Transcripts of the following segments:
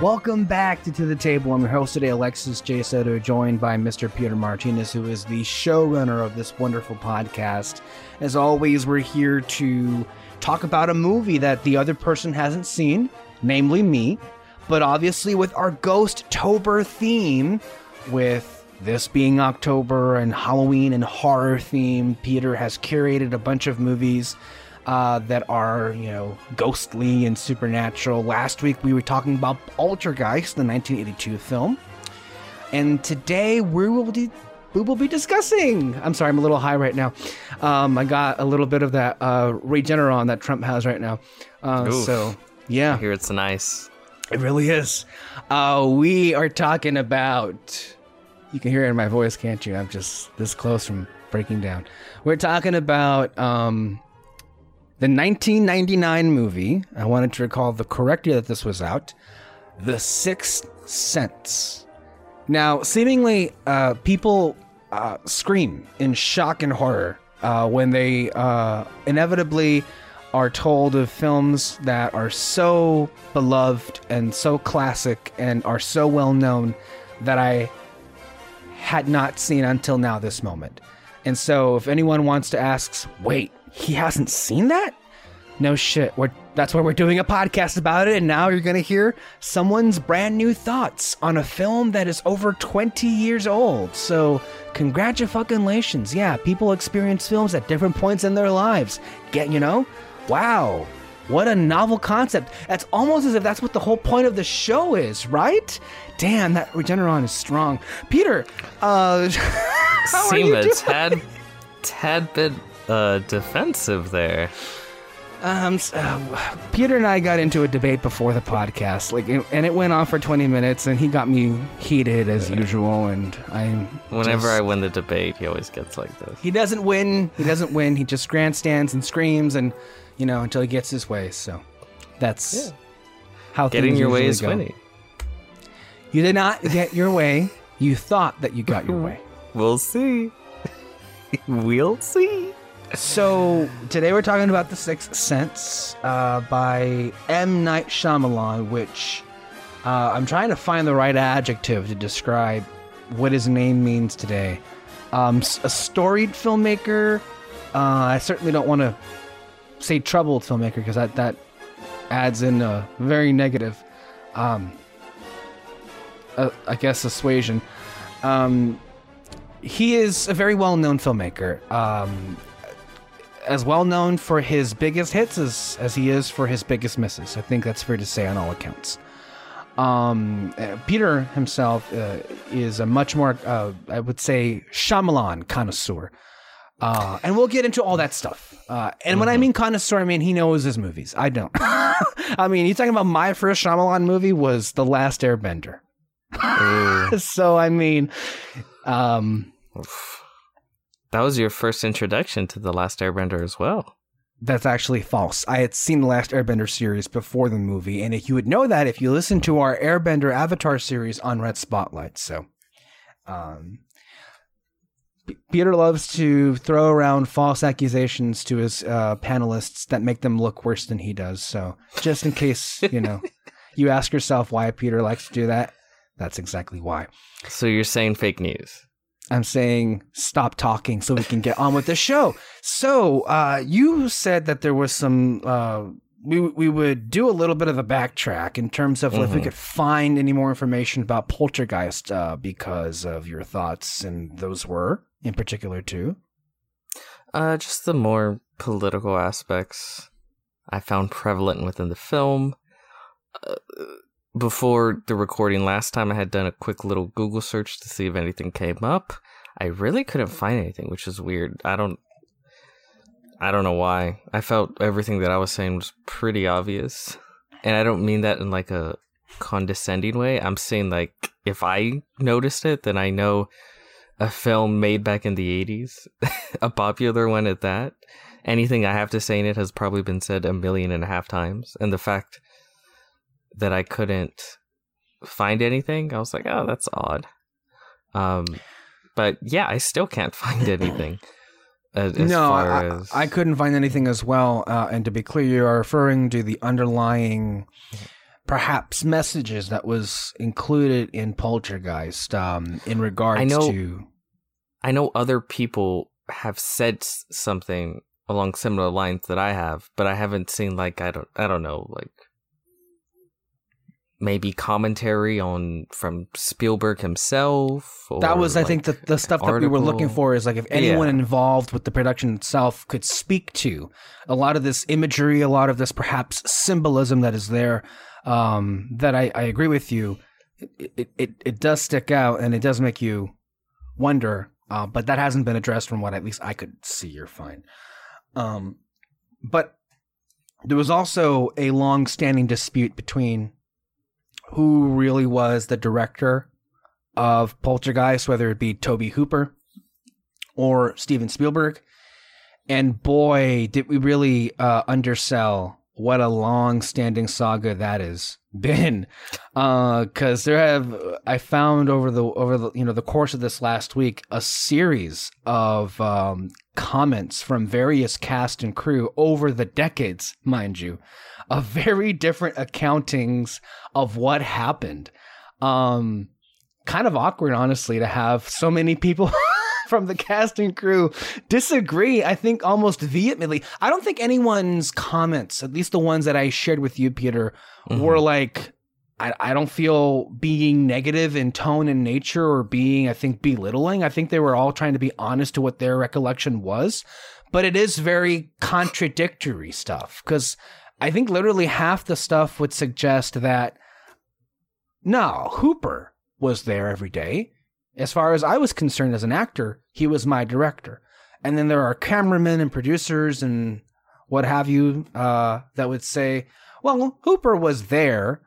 Welcome back to the Table. I'm your host today, Alexis J. Soto, joined by Mr. Peter Martinez, who is the showrunner of this wonderful podcast. As always, we're here to talk about a movie that the other person hasn't seen, namely me, but obviously with our Ghost-tober theme, with this being October and Halloween and horror theme, Peter has curated a bunch of movies that are, you know, ghostly and supernatural. Last week we were talking about Poltergeist, the 1982 film, and today we will be discussing. I'm sorry, I'm a little high right now. I got a little bit of that Regeneron that Trump has right now. Oof. So yeah, I hear it's nice. It really is. We are talking about. You can hear it in my voice, can't you? I'm just this close from breaking down. We're talking about. The 1999 movie, I wanted to recall the correct year that this was out, The Sixth Sense. Now, seemingly, people scream in shock and horror when they inevitably are told of films that are so beloved and so classic and are so well known that I had not seen until now this moment. And so if anyone wants to ask, wait, he hasn't seen that? No shit. That's why we're doing a podcast about it. And now you're going to hear someone's brand new thoughts on a film that is over 20 years old. So congratulations. Yeah, people experience films at different points in their lives. Wow. What a novel concept. That's almost as if that's what the whole point of the show is, right? Damn, that Regeneron is strong. Peter, how are you doing? Tad bit... defensive there. Peter and I got into a debate before the podcast, and it went on for 20 minutes, and he got me heated as usual. And I win the debate, he always gets like this. He doesn't win. He just grandstands and screams, and until he gets his way. So that's how things usually go. Getting your way is winning. You did not get your way. You thought that you got your way. We'll see. So, today we're talking about The Sixth Sense by M. Night Shyamalan, which I'm trying to find the right adjective to describe what his name means today. A storied filmmaker. I certainly don't want to say troubled filmmaker because that adds in a very negative, I guess, assuasion. He is a very well-known filmmaker. As well known for his biggest hits as he is for his biggest misses. I think that's fair to say on all accounts. Peter himself is a much more, I would say, Shyamalan connoisseur. And we'll get into all that stuff. And when I mean connoisseur, I mean he knows his movies. I don't. I mean, you're talking about my first Shyamalan movie was The Last Airbender. So, I mean... That was your first introduction to The Last Airbender as well. That's actually false. I had seen The Last Airbender series before the movie, and you would know that if you listen to our Airbender Avatar series on Red Spotlight. So, Peter loves to throw around false accusations to his panelists that make them look worse than he does. So, just in case, you ask yourself why Peter likes to do that, that's exactly why. So you're saying fake news. I'm saying stop talking so we can get on with the show. So you said that there was some we would do a little bit of a backtrack in terms of if we could find any more information about Poltergeist because of your thoughts, and those were in particular too. Just the more political aspects I found prevalent within the film. Before the recording last time, I had done a quick little Google search to see if anything came up. I really couldn't find anything, which is weird. I don't know why. I felt everything that I was saying was pretty obvious. And I don't mean that in like a condescending way. I'm saying like if I noticed it, then I know a film made back in the 80s, a popular one at that. Anything I have to say in it has probably been said 1.5 million times. And the fact that I couldn't find anything, I was like, oh, that's odd. But yeah, I still can't find anything. I couldn't find anything as well. And to be clear, you are referring to the underlying perhaps messages that was included in Poltergeist in regards to... I know other people have said something along similar lines that I have, but I haven't seen, like, I don't know, like, maybe commentary on from Spielberg himself. Or that was, like, I think, the stuff that we were looking for is, like, if anyone involved with the production itself could speak to a lot of this imagery, a lot of this perhaps symbolism that is there, that I agree with you. It does stick out and it does make you wonder. But that hasn't been addressed from what at least I could see or find. But there was also a long-standing dispute between who really was the director of Poltergeist, whether it be Tobe Hooper or Steven Spielberg. And boy, did we really undersell what a long-standing saga that has been. Because I found over the the course of this last week a series of comments from various cast and crew over the decades, mind you, of very different accountings of what happened. Kind of awkward, honestly, to have so many people from the cast and crew disagree, I think, almost vehemently. I don't think anyone's comments, at least the ones that I shared with you, Peter, were like, I don't feel being negative in tone and nature or being, I think, belittling. I think they were all trying to be honest to what their recollection was. But it is very contradictory stuff, because I think literally half the stuff would suggest that, no, Hooper was there every day. As far as I was concerned as an actor, he was my director. And then there are cameramen and producers and what have you that would say, well, Hooper was there,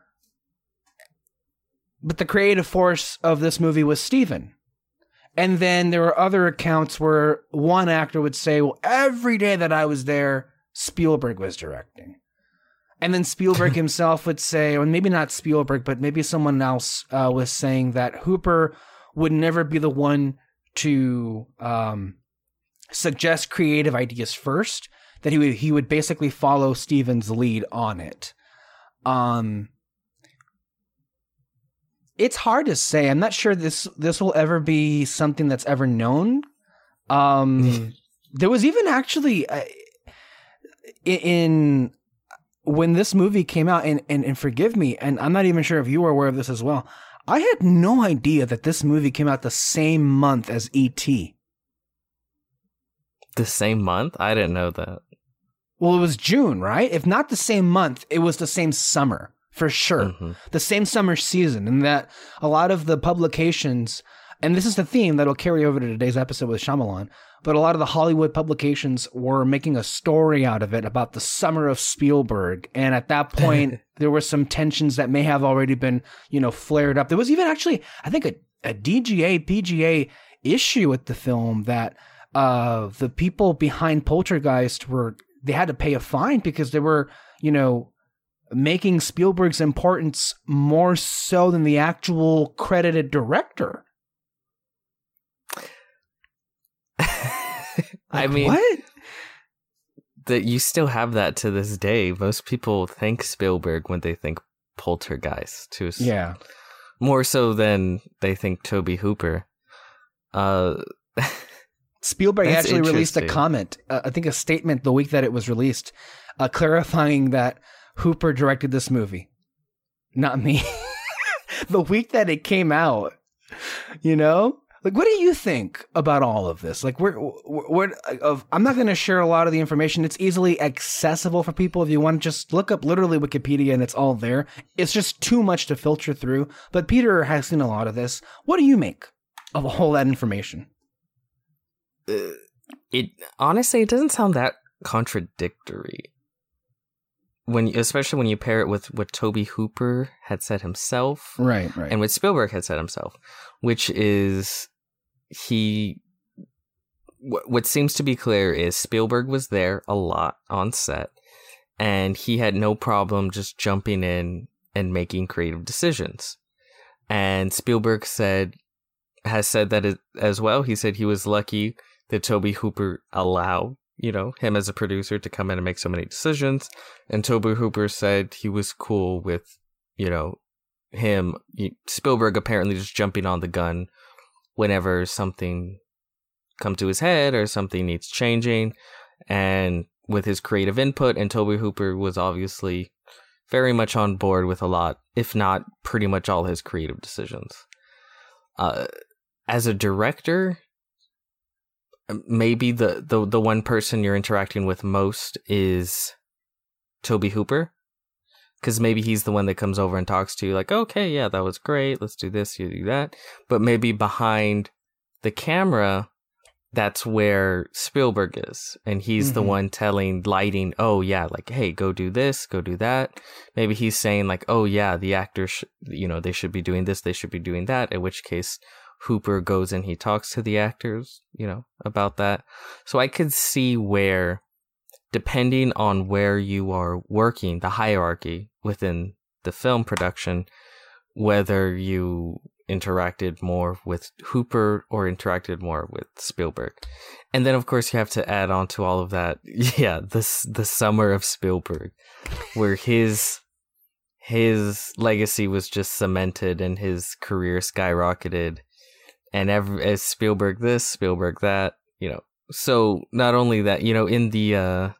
but the creative force of this movie was Steven. And then there are other accounts where one actor would say, well, every day that I was there, Spielberg was directing. And then Spielberg himself would say, or maybe not Spielberg, but maybe someone else was saying that Hooper would never be the one to suggest creative ideas first, that he would basically follow Steven's lead on it. It's hard to say. I'm not sure this will ever be something that's ever known. There was even actually when this movie came out, and forgive me, and I'm not even sure if you were aware of this as well, I had no idea that this movie came out the same month as E.T. The same month? I didn't know that. Well, it was June, right? If not the same month, it was the same summer, for sure. The same summer season, and that a lot of the publications, and this is the theme that will carry over to today's episode with Shyamalan, but a lot of the Hollywood publications were making a story out of it about the summer of Spielberg. And at that point, there were some tensions that may have already been, flared up. There was even actually, I think, a DGA, PGA issue with the film that the people behind Poltergeist they had to pay a fine because they were, making Spielberg's importance more so than the actual credited director. Like, I mean, what? That you still have that to this day. Most people think Spielberg when they think Poltergeist, too. Yeah, more so than they think Tobe Hooper. Spielberg actually released a comment, I think a statement, the week that it was released, clarifying that Hooper directed this movie, not me. The week that it came out, Like, what do you think about all of this? Like, I'm not going to share a lot of the information. It's easily accessible for people if you want to just look up literally Wikipedia and it's all there. It's just too much to filter through. But Peter has seen a lot of this. What do you make of all that information? Honestly, it doesn't sound that contradictory. Especially when you pair it with what Tobe Hooper had said himself. Right. And what Spielberg had said himself, which is what seems to be clear is Spielberg was there a lot on set and he had no problem just jumping in and making creative decisions. And Spielberg has said that as well. He said he was lucky that Tobe Hooper allowed him as a producer to come in and make so many decisions. And Tobe Hooper said he was cool with you know, him, Spielberg apparently just jumping on the gun whenever something comes to his head or something needs changing, and with his creative input. And Tobe Hooper was obviously very much on board with a lot, if not pretty much all his creative decisions. As a director, maybe the one person you're interacting with most is Tobe Hooper, because maybe he's the one that comes over and talks to you like, okay, yeah, that was great, let's do this, you do that. But maybe behind the camera, that's where Spielberg is, and he's the one telling lighting, oh yeah, like, hey, go do this, go do that. Maybe he's saying like, oh yeah, the actors, they should be doing this, they should be doing that, in which case Hooper goes and he talks to the actors, about that. So I could see where, depending on where you are working, the hierarchy within the film production, whether you interacted more with Hooper or interacted more with Spielberg. And then, of course, you have to add on to all of that, the summer of Spielberg, where his legacy was just cemented and his career skyrocketed. And as Spielberg this, Spielberg that, So not only that, in the,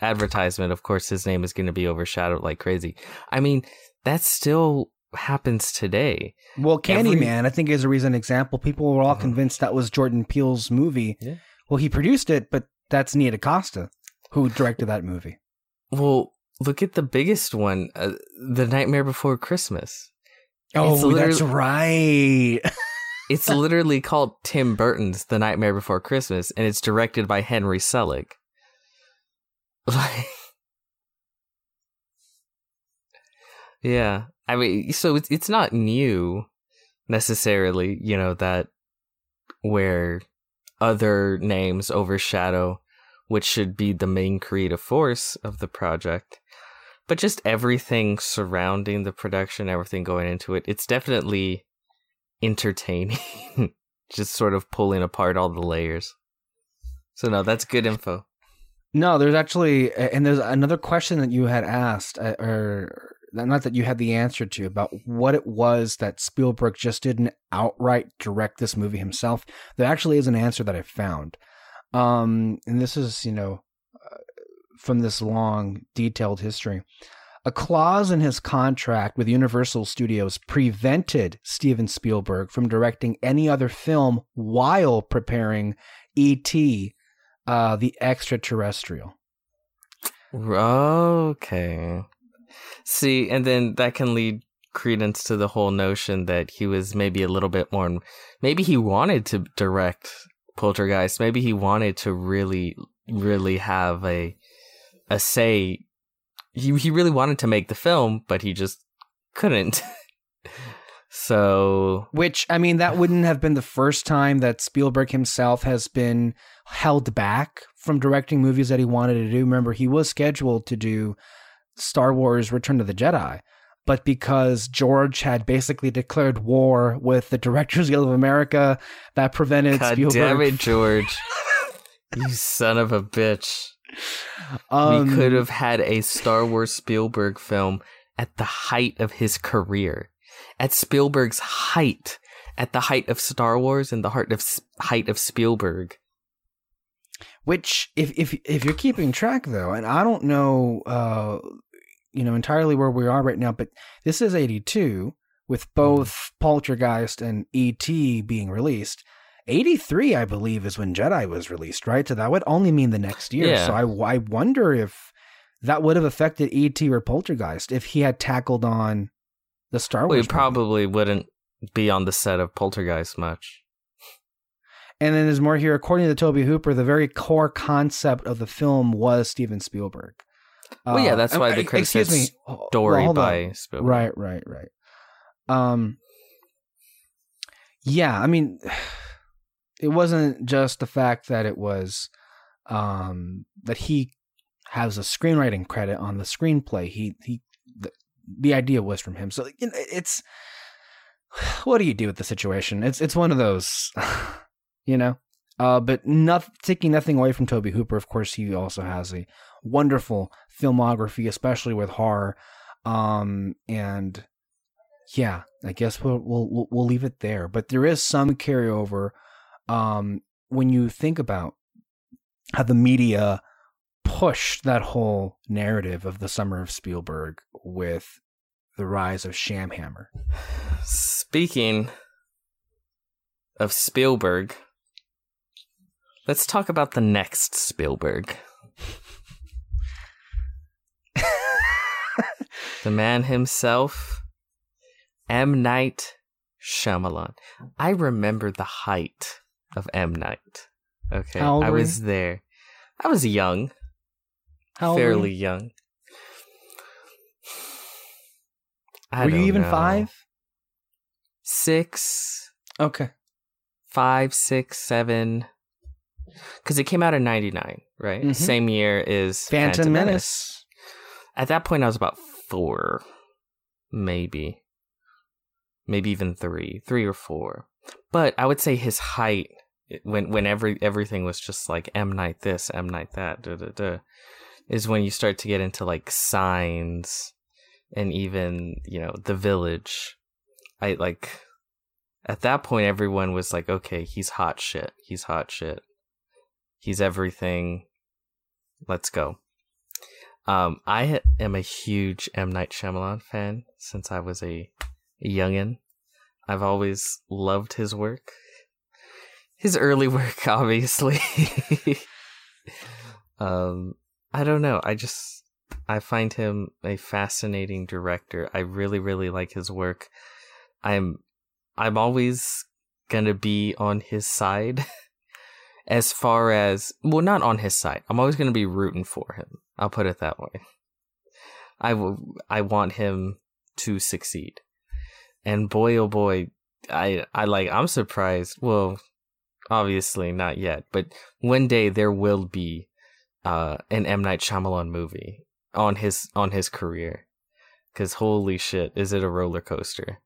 advertisement, of course, his name is going to be overshadowed like crazy. I mean, that still happens today. Well, Candyman, I think, is a recent example. People were all convinced that was Jordan Peele's movie. Yeah. Well, he produced it, but that's Nia DaCosta who directed that movie. Well, look at the biggest one, The Nightmare Before Christmas. Oh, that's right. It's literally called Tim Burton's The Nightmare Before Christmas, and it's directed by Henry Selick. Like, yeah, I mean, so it's not new necessarily, that where other names overshadow which should be the main creative force of the project. But just everything surrounding the production, everything going into it, it's definitely entertaining. Just sort of pulling apart all the layers. So no, that's good info. No, there's actually, and there's another question that you had asked, or not that you had the answer to, about what it was that Spielberg just didn't outright direct this movie himself. There actually is an answer that I found. And this is, from this long, detailed history. A clause in his contract with Universal Studios prevented Steven Spielberg from directing any other film while preparing E.T., the Extraterrestrial. Okay. See, and then that can lead credence to the whole notion that he was maybe a little bit more... Maybe he wanted to direct Poltergeist. Maybe he wanted to really, really have a say. He really wanted to make the film, but he just couldn't. So, which, I mean, that wouldn't have been the first time that Spielberg himself has been held back from directing movies that he wanted to do. Remember, he was scheduled to do Star Wars Return of the Jedi, but because George had basically declared war with the Directors Guild of America, that prevented Spielberg. God damn it, George. You son of a bitch. We could have had a Star Wars Spielberg film at the height of his career, at Spielberg's height, at the height of Star Wars and the height of Spielberg. Which, if you're keeping track, though, and I don't know, entirely where we are right now, but this is 82 with both Poltergeist and E.T. being released. 83, I believe, is when Jedi was released, right? So that would only mean the next year. Yeah. So I wonder if that would have affected E.T. or Poltergeist if he had tackled on the Star Wars. We probably wouldn't be on the set of Poltergeist much. And then there's more here. According to Tobe Hooper, the very core concept of the film was Steven Spielberg. Well, yeah, that's why the criticism story by Spielberg. Right. Yeah, I mean... It wasn't just the fact that it was that he has a screenwriting credit on the screenplay. The idea was from him. So it's, what do you do with the situation? It's one of those, but taking nothing away from Tobe Hooper. Of course, he also has a wonderful filmography, especially with horror. And yeah, I guess we'll leave it there. But there is some carryover when you think about how the media pushed that whole narrative of the summer of Spielberg with the rise of Shamhammer. Speaking of Spielberg, let's talk about the next Spielberg. The man himself, M. Night Shyamalan. I remember the height of M. Night. Okay, I was there. I was young. How fairly old? Young. I Were you even know. 5? 6. Okay. 5, 6, 7. Because it came out in 99, right? Mm-hmm. Same year is Phantom Menace. At that point, I was about 4, maybe even 3 or 4. But I would say his height when everything was just like M. Night this, M. Night that, is when you start to get into like Signs and even, you know, The Village. I like at that point everyone was like, okay, he's hot shit. He's hot shit. He's everything. Let's go. I am a huge M. Night Shyamalan fan since I was a youngin. I've always loved his work. His early work, obviously. I don't know. I find him a fascinating director. I really, really like his work. I'm always gonna be on his side as far as, well, not on his side. I'm always gonna be rooting for him. I'll put it that way. I want him to succeed. And boy, oh boy, I'm surprised. Well, obviously not yet, but one day there will be an M. Night Shyamalan movie on his career. Because holy shit, is it a roller coaster?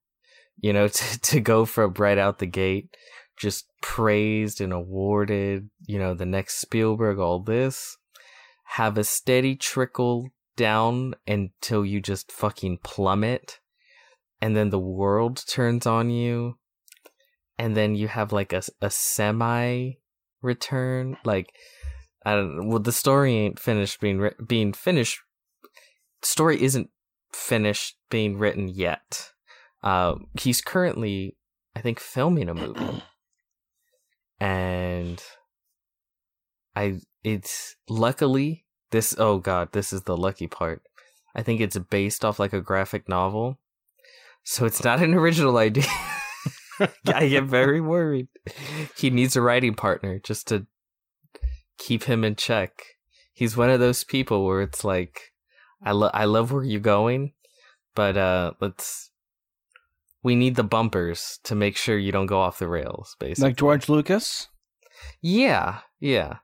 You know, to go from right out the gate, just praised and awarded, you know, the next Spielberg, all this. Have a steady trickle down until you just fucking plummet, and then the world turns on you, and then you have like a semi return. Like, I don't know. Well, the story ain't finished being finished. Story isn't finished being written yet. He's currently, I think, filming a movie, and it's luckily this. Oh God, this is the lucky part. I think it's based off like a graphic novel, so it's not an original idea. I get very worried. He needs a writing partner just to keep him in check. He's one of those people where it's like, I love where you're going, but we need the bumpers to make sure you don't go off the rails, basically. Like George Lucas? Yeah, yeah.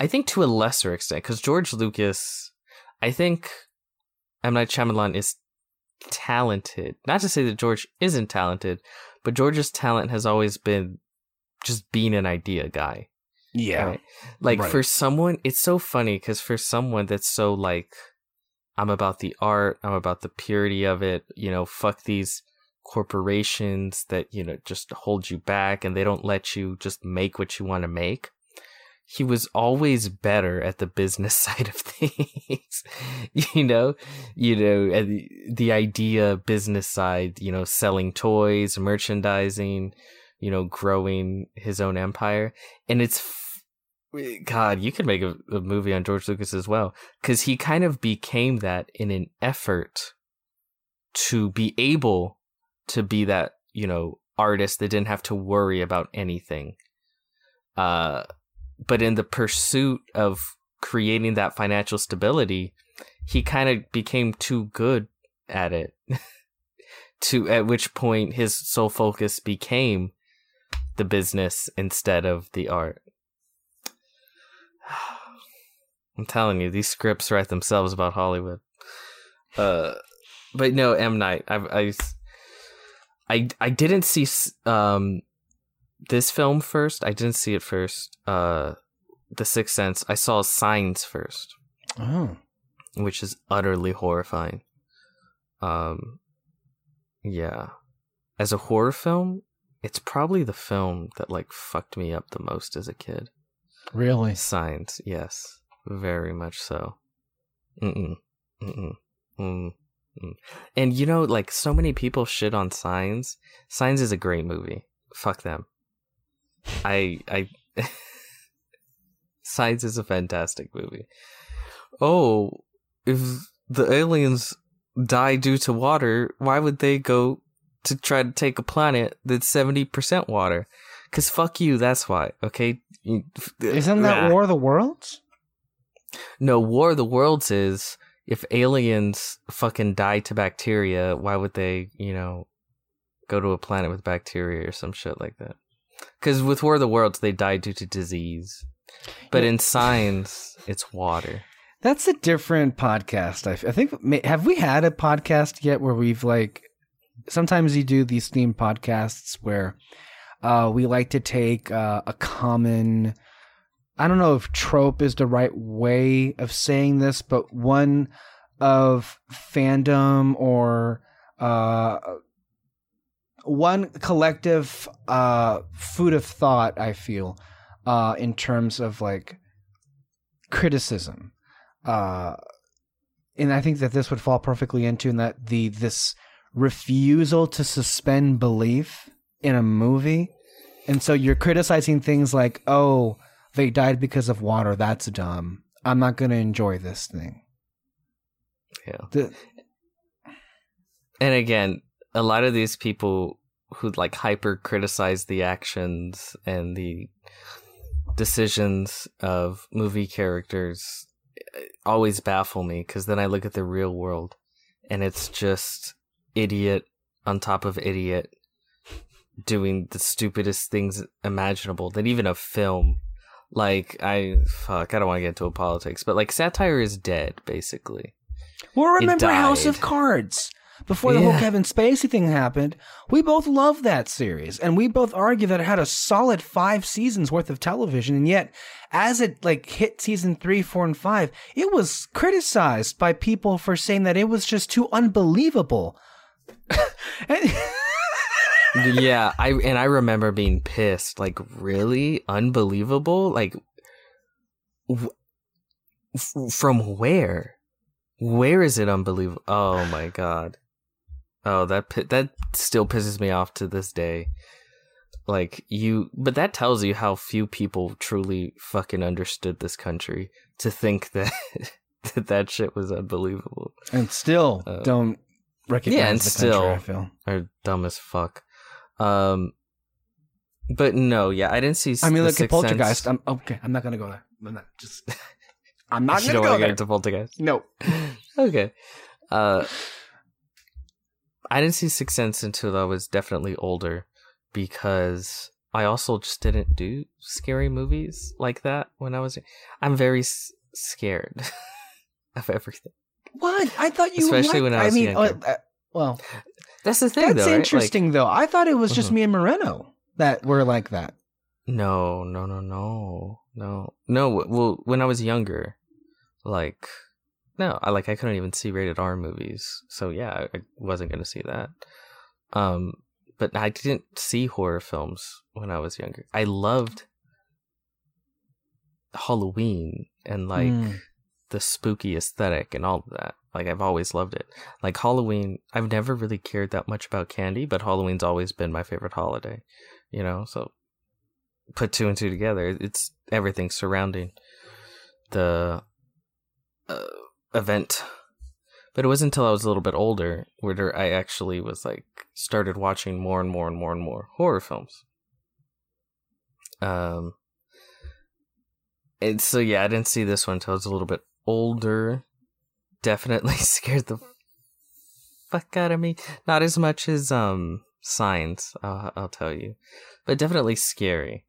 I think to a lesser extent, because George Lucas, I think M. Night Shyamalan is talented. Not to say that George isn't talented, but George's talent has always been just being an idea guy. Yeah. Right? Like, right. For someone, it's so funny, because for someone that's so like, I'm about the art, I'm about the purity of it, you know, fuck these corporations that, you know, just hold you back and they don't let you just make what you want to make. He was always better at the business side of things, you know, the idea business side, you know, selling toys, merchandising, you know, growing his own empire. And it's, God, you could make a movie on George Lucas as well, because he kind of became that in an effort to be able to be that, you know, artist that didn't have to worry about anything. But in the pursuit of creating that financial stability, he kind of became too good at it. At which point his sole focus became the business instead of the art. I'm telling you, these scripts write themselves about Hollywood. But no, M. Night. I didn't see this film first. I didn't see it first. The Sixth Sense. I saw Signs first. Oh. Which is utterly horrifying. Yeah. As a horror film, it's probably the film that like fucked me up the most as a kid. Really? Signs, yes. Very much so. And you know, like, so many people shit on Signs. Signs is a great movie. Fuck them. Signs is a fantastic movie. Oh, if the aliens die due to water, why would they go to try to take a planet that's 70% water? Because fuck you, that's why, okay? Isn't that War of the Worlds? No, War of the Worlds is, if aliens fucking die to bacteria, why would they, you know, go to a planet with bacteria or some shit like that? Because with War of the Worlds, they die due to disease. But in Signs, it's water. That's a different podcast. I think, have we had a podcast yet where we've like, sometimes you do these themed podcasts where we like to take a common, I don't know if trope is the right way of saying this, but one of fandom or one collective food of thought, I feel, in terms of like criticism. And I think that this would fall perfectly into in that this refusal to suspend belief in a movie. And so you're criticizing things like, oh, they died because of water. That's dumb. I'm not going to enjoy this thing. Yeah. And again, a lot of these people who like hyper criticize the actions and the decisions of movie characters always baffle me, because then I look at the real world and it's just idiot on top of idiot doing the stupidest things imaginable that even a film like I don't want to get into politics, but like satire is dead basically. Well, remember House of Cards before the whole Kevin Spacey thing happened? We both loved that series and we both argue that it had a solid 5 seasons worth of television, and yet as it like hit season 3, 4, and 5, it was criticized by people for saying that it was just too unbelievable. Yeah, I remember being pissed, like, really? Unbelievable? Like, from where? Where is it unbelievable? Oh my god. Oh, that still pisses me off to this day. Like, but that tells you how few people truly fucking understood this country to think that that shit was unbelievable. And still don't recognize the country, I feel. Are dumb as fuck. But no, yeah, I didn't see. I mean, look at Poltergeist. I'm not gonna go there. I'm not gonna go there. Into Poltergeist. No. Okay. I didn't see Sixth Sense until I was definitely older, because I also just didn't do scary movies like that when I was. I'm very scared of everything. What? I thought you. Especially when I was younger. Well. That's the thing, That's interesting, right? Like, though. I thought it was just me and Moreno that were like that. No. Well, when I was younger, like, no, I couldn't even see rated R movies. So, yeah, I wasn't going to see that. But I didn't see horror films when I was younger. I loved Halloween and, like, the spooky aesthetic and all of that. Like, I've always loved it. Like, Halloween, I've never really cared that much about candy, but Halloween's always been my favorite holiday, you know? So, put 2 and 2 together, it's everything surrounding the event. But it wasn't until I was a little bit older where I actually was, like, started watching more and more horror films. And so, yeah, I didn't see this one until I was a little bit older. Definitely scared the fuck out of me. Not as much as Signs, I'll tell you, but definitely scary.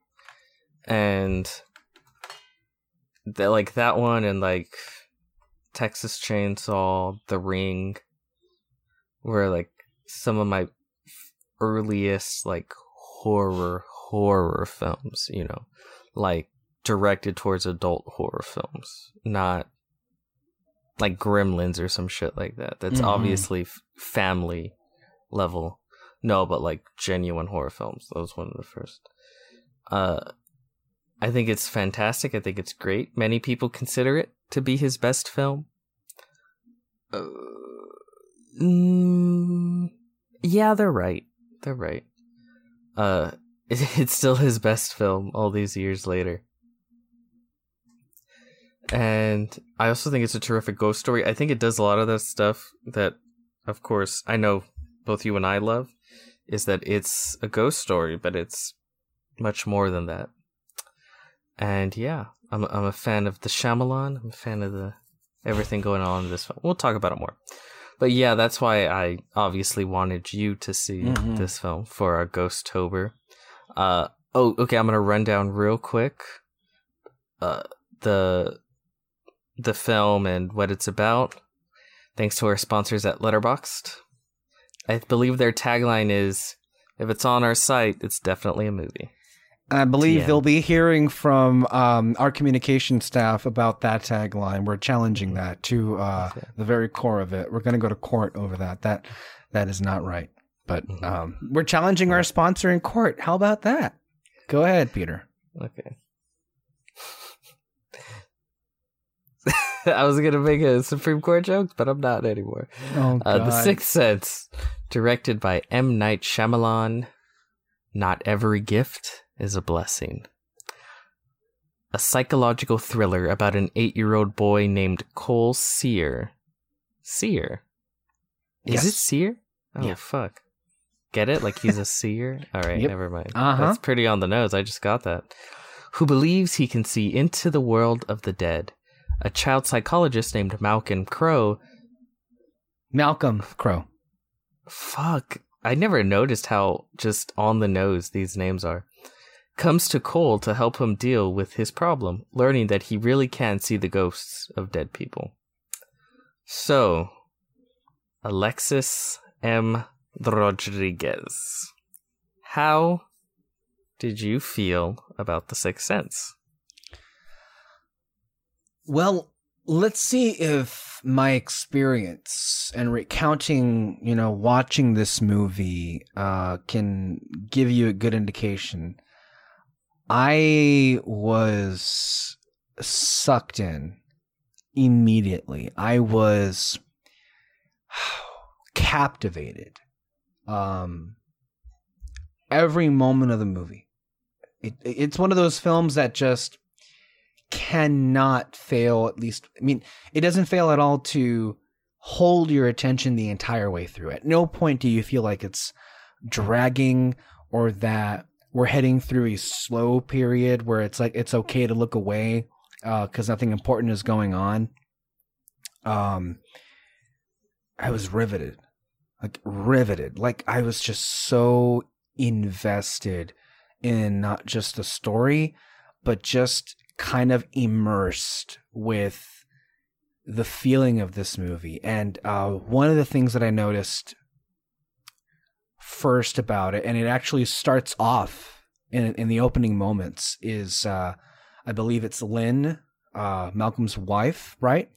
And like that one, and like Texas Chainsaw, The Ring, were like some of my earliest like horror films. You know, like directed towards adult horror films, not like Gremlins or some shit like that. That's obviously family level. No, but like genuine horror films. That was one of the first. I think it's fantastic. I think it's great. Many people consider it to be his best film. Yeah, they're right. They're right. It's still his best film all these years later. And I also think it's a terrific ghost story. I think it does a lot of that stuff that, of course, I know both you and I love, is that it's a ghost story, but it's much more than that. And yeah, I'm a fan of the Shyamalan. I'm a fan of the everything going on in this film. We'll talk about it more. But yeah, that's why I obviously wanted you to see this film for our Ghost-tober. Okay, I'm going to run down real quick the film and what it's about, thanks to our sponsors at Letterboxd. I believe their tagline is, if it's on our site, it's definitely a movie. I believe they'll be hearing from our communication staff about that tagline. We're challenging that to the very core of it. We're going to go to court over that. That is not right. But we're challenging our sponsor in court. How about that? Go ahead, Peter. Okay. I was going to make a Supreme Court joke, but I'm not anymore. Oh, The Sixth Sense, directed by M. Night Shyamalan. Not every gift is a blessing. A psychological thriller about an 8-year-old boy named Cole Sear. Sear? Yes. Is it Sear? Oh, yeah. Fuck. Get it? Like he's a seer? All right, never mind. That's pretty on the nose. I just got that. Who believes he can see into the world of the dead. A child psychologist named Malcolm Crowe. Fuck. I never noticed how just on the nose these names are. Comes to Cole to help him deal with his problem, learning that he really can see the ghosts of dead people. So, Alexis M. Rodriguez, how did you feel about The Sixth Sense? Well, let's see if my experience and recounting, watching this movie can give you a good indication. I was sucked in immediately. I was captivated. Every moment of the movie. It's one of those films that just cannot fail, at least. I mean, it doesn't fail at all to hold your attention the entire way through. At no point do you feel like it's dragging or that we're heading through a slow period where it's like it's okay to look away because nothing important is going on. I was riveted. I was just so invested in not just the story, but just kind of immersed with the feeling of this movie. And one of the things that I noticed first about it, and it actually starts off in the opening moments, is I believe it's Lynn, Malcolm's wife, right?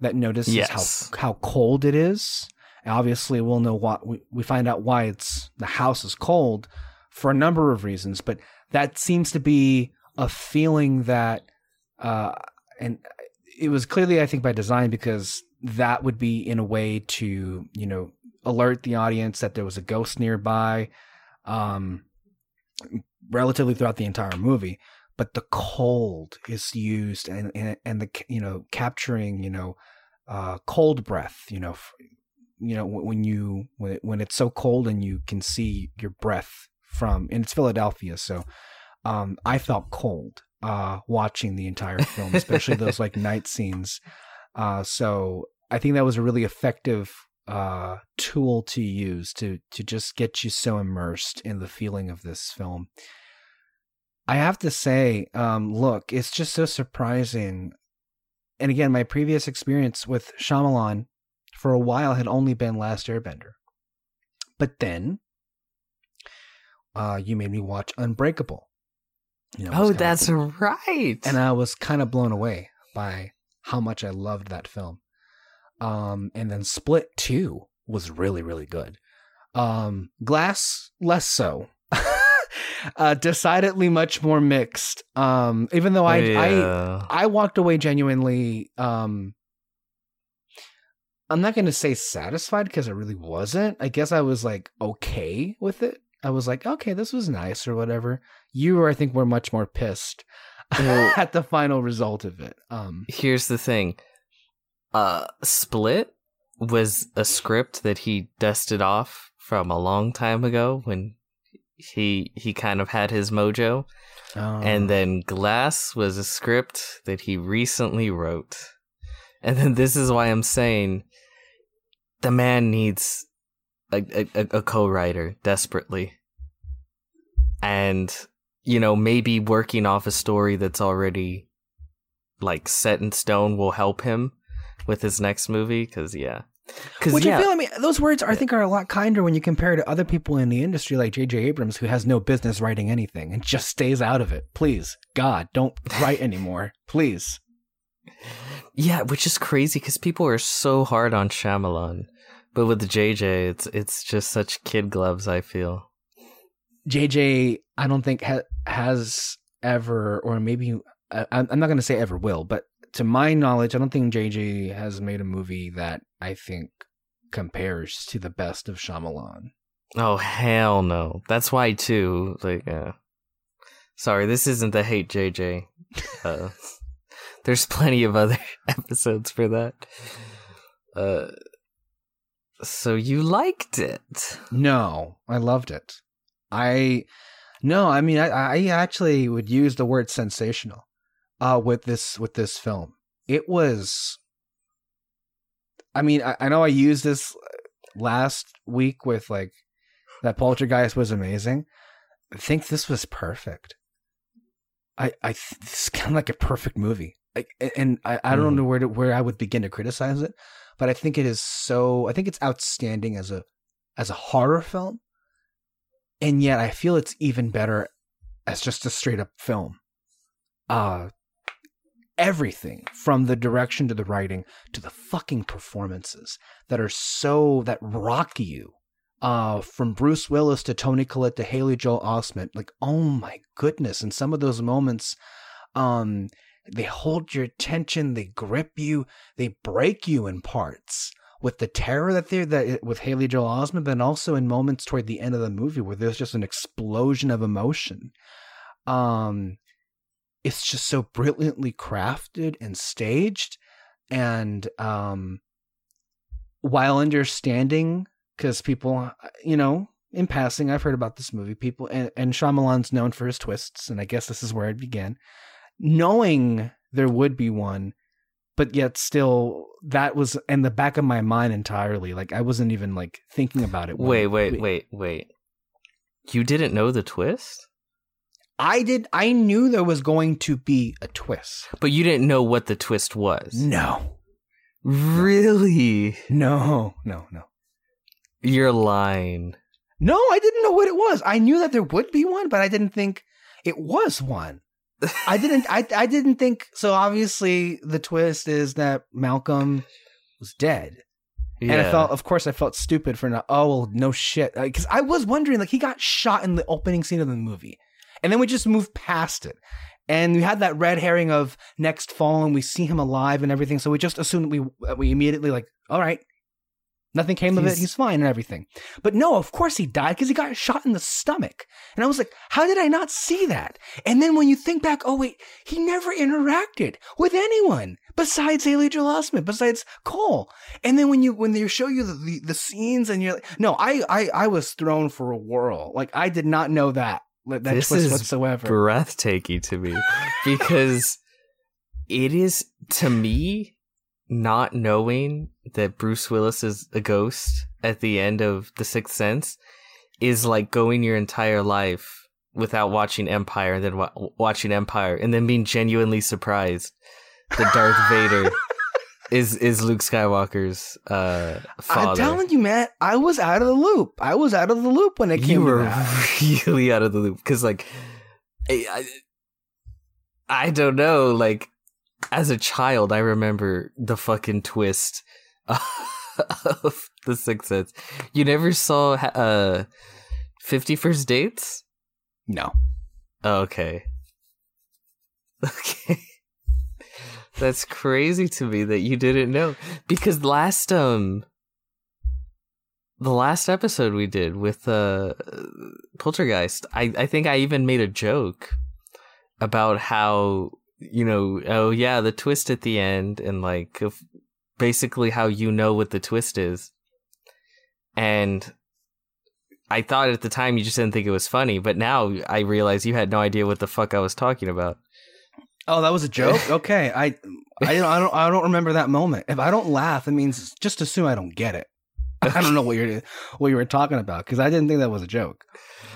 That notices how cold it is. Obviously, we'll know why. We find out why the house is cold for a number of reasons, but that seems to be a feeling that, and it was clearly, I think, by design, because that would be in a way to, alert the audience that there was a ghost nearby, relatively throughout the entire movie. But the cold is used, and the capturing cold breath, when it's so cold and you can see your breath from, and it's Philadelphia. So, I felt cold, watching the entire film, especially those like night scenes. So I think that was a really effective, tool to use to just get you so immersed in the feeling of this film. I have to say, look, it's just so surprising. And again, my previous experience with Shyamalan for a while had only been Last Airbender. But then you made me watch Unbreakable. That's right. And I was kind of blown away by how much I loved that film. And then Split 2 was really, really good. Glass, less so. Decidedly much more mixed. Even though I walked away genuinely, I'm not going to say satisfied because I really wasn't. I guess I was like, okay with it. I was like, okay, this was nice or whatever. You, I think, were much more pissed at the final result of it. Here's the thing. Split was a script that he dusted off from a long time ago when he kind of had his mojo. And then Glass was a script that he recently wrote. And then this is why I'm saying the man needs a co-writer desperately. And, you know, maybe working off a story that's already like set in stone will help him with his next movie. Because you feel, I mean, those words I think are a lot kinder when you compare to other people in the industry like J.J. Abrams, who has no business writing anything and just stays out of it. Please, God, don't write anymore. Please. Yeah, which is crazy because people are so hard on Shyamalan. But with J.J., it's just such kid gloves, I feel. J.J., I don't think has ever, or maybe, I'm not going to say ever will, but to my knowledge, I don't think J.J. has made a movie that I think compares to the best of Shyamalan. Oh, hell no. That's why, too. Sorry, this isn't the Hate J.J. There's plenty of other episodes for that. So you liked it? No, I loved it. I actually would use the word sensational with this film. It was, I know I used this last week with like that Poltergeist was amazing. I think this was perfect. It's kind of like a perfect movie. I don't know where I would begin to criticize it, but I think it is so. I think it's outstanding as a horror film, and yet I feel it's even better as just a straight up film. Everything from the direction to the writing to the fucking performances that rock you. From Bruce Willis to Tony Collette to Haley Joel Osment, like, oh my goodness. And some of those moments, they hold your attention, they grip you, they break you in parts with the terror with Haley Joel Osment, but also in moments toward the end of the movie where there's just an explosion of emotion. It's just so brilliantly crafted and staged, and while understanding, because people, you know, in passing, I've heard about this movie, people, and Shyamalan's known for his twists, and I guess this is where it began, knowing there would be one, but yet still, that was in the back of my mind entirely. Like, I wasn't even, like, thinking about it. Wait. You didn't know the twist? I did. I knew there was going to be a twist. But you didn't know what the twist was? No. Really? No. You're lying. No, I didn't know what it was. I knew that there would be one, but I didn't think it was one. I didn't think. So obviously the twist is that Malcolm was dead. Yeah. And I felt stupid for not. Oh, well, no shit. Because I was wondering, like, he got shot in the opening scene of the movie. And then we just moved past it. And we had that red herring of next fall, and we see him alive and everything. So we just assumed we immediately, like, all right. Nothing came of it. He's fine and everything. But no, of course he died because he got shot in the stomach. And I was like, how did I not see that? And then when you think back, oh, wait, he never interacted with anyone besides Haley Joel Osment, besides Cole. And then when they show you the scenes and you're like, no, I was thrown for a whirl. Like, I did not know that this twist is whatsoever. Breathtaking to me because it is, to me, not knowing that Bruce Willis is a ghost at the end of The Sixth Sense is like going your entire life without watching Empire and then watching Empire and then being genuinely surprised that Darth Vader is Luke Skywalker's father. I'm telling you, man, I was out of the loop. When it came to that. You were really out of the loop because, like, I don't know, like, as a child, I remember the fucking twist of The Sixth Sense. You never saw 51st Dates? No. Oh, okay. Okay. That's crazy to me that you didn't know, because the last episode we did with Poltergeist, I think I even made a joke about how, you know, oh yeah, the twist at the end, and like basically how you know what the twist is. And I thought at the time you just didn't think it was funny, but now I realize you had no idea what the fuck I was talking about. Oh, that was a joke? Okay. I don't remember that moment. If I don't laugh, it means just assume I don't get it. I don't know what you were talking about, because I didn't think that was a joke.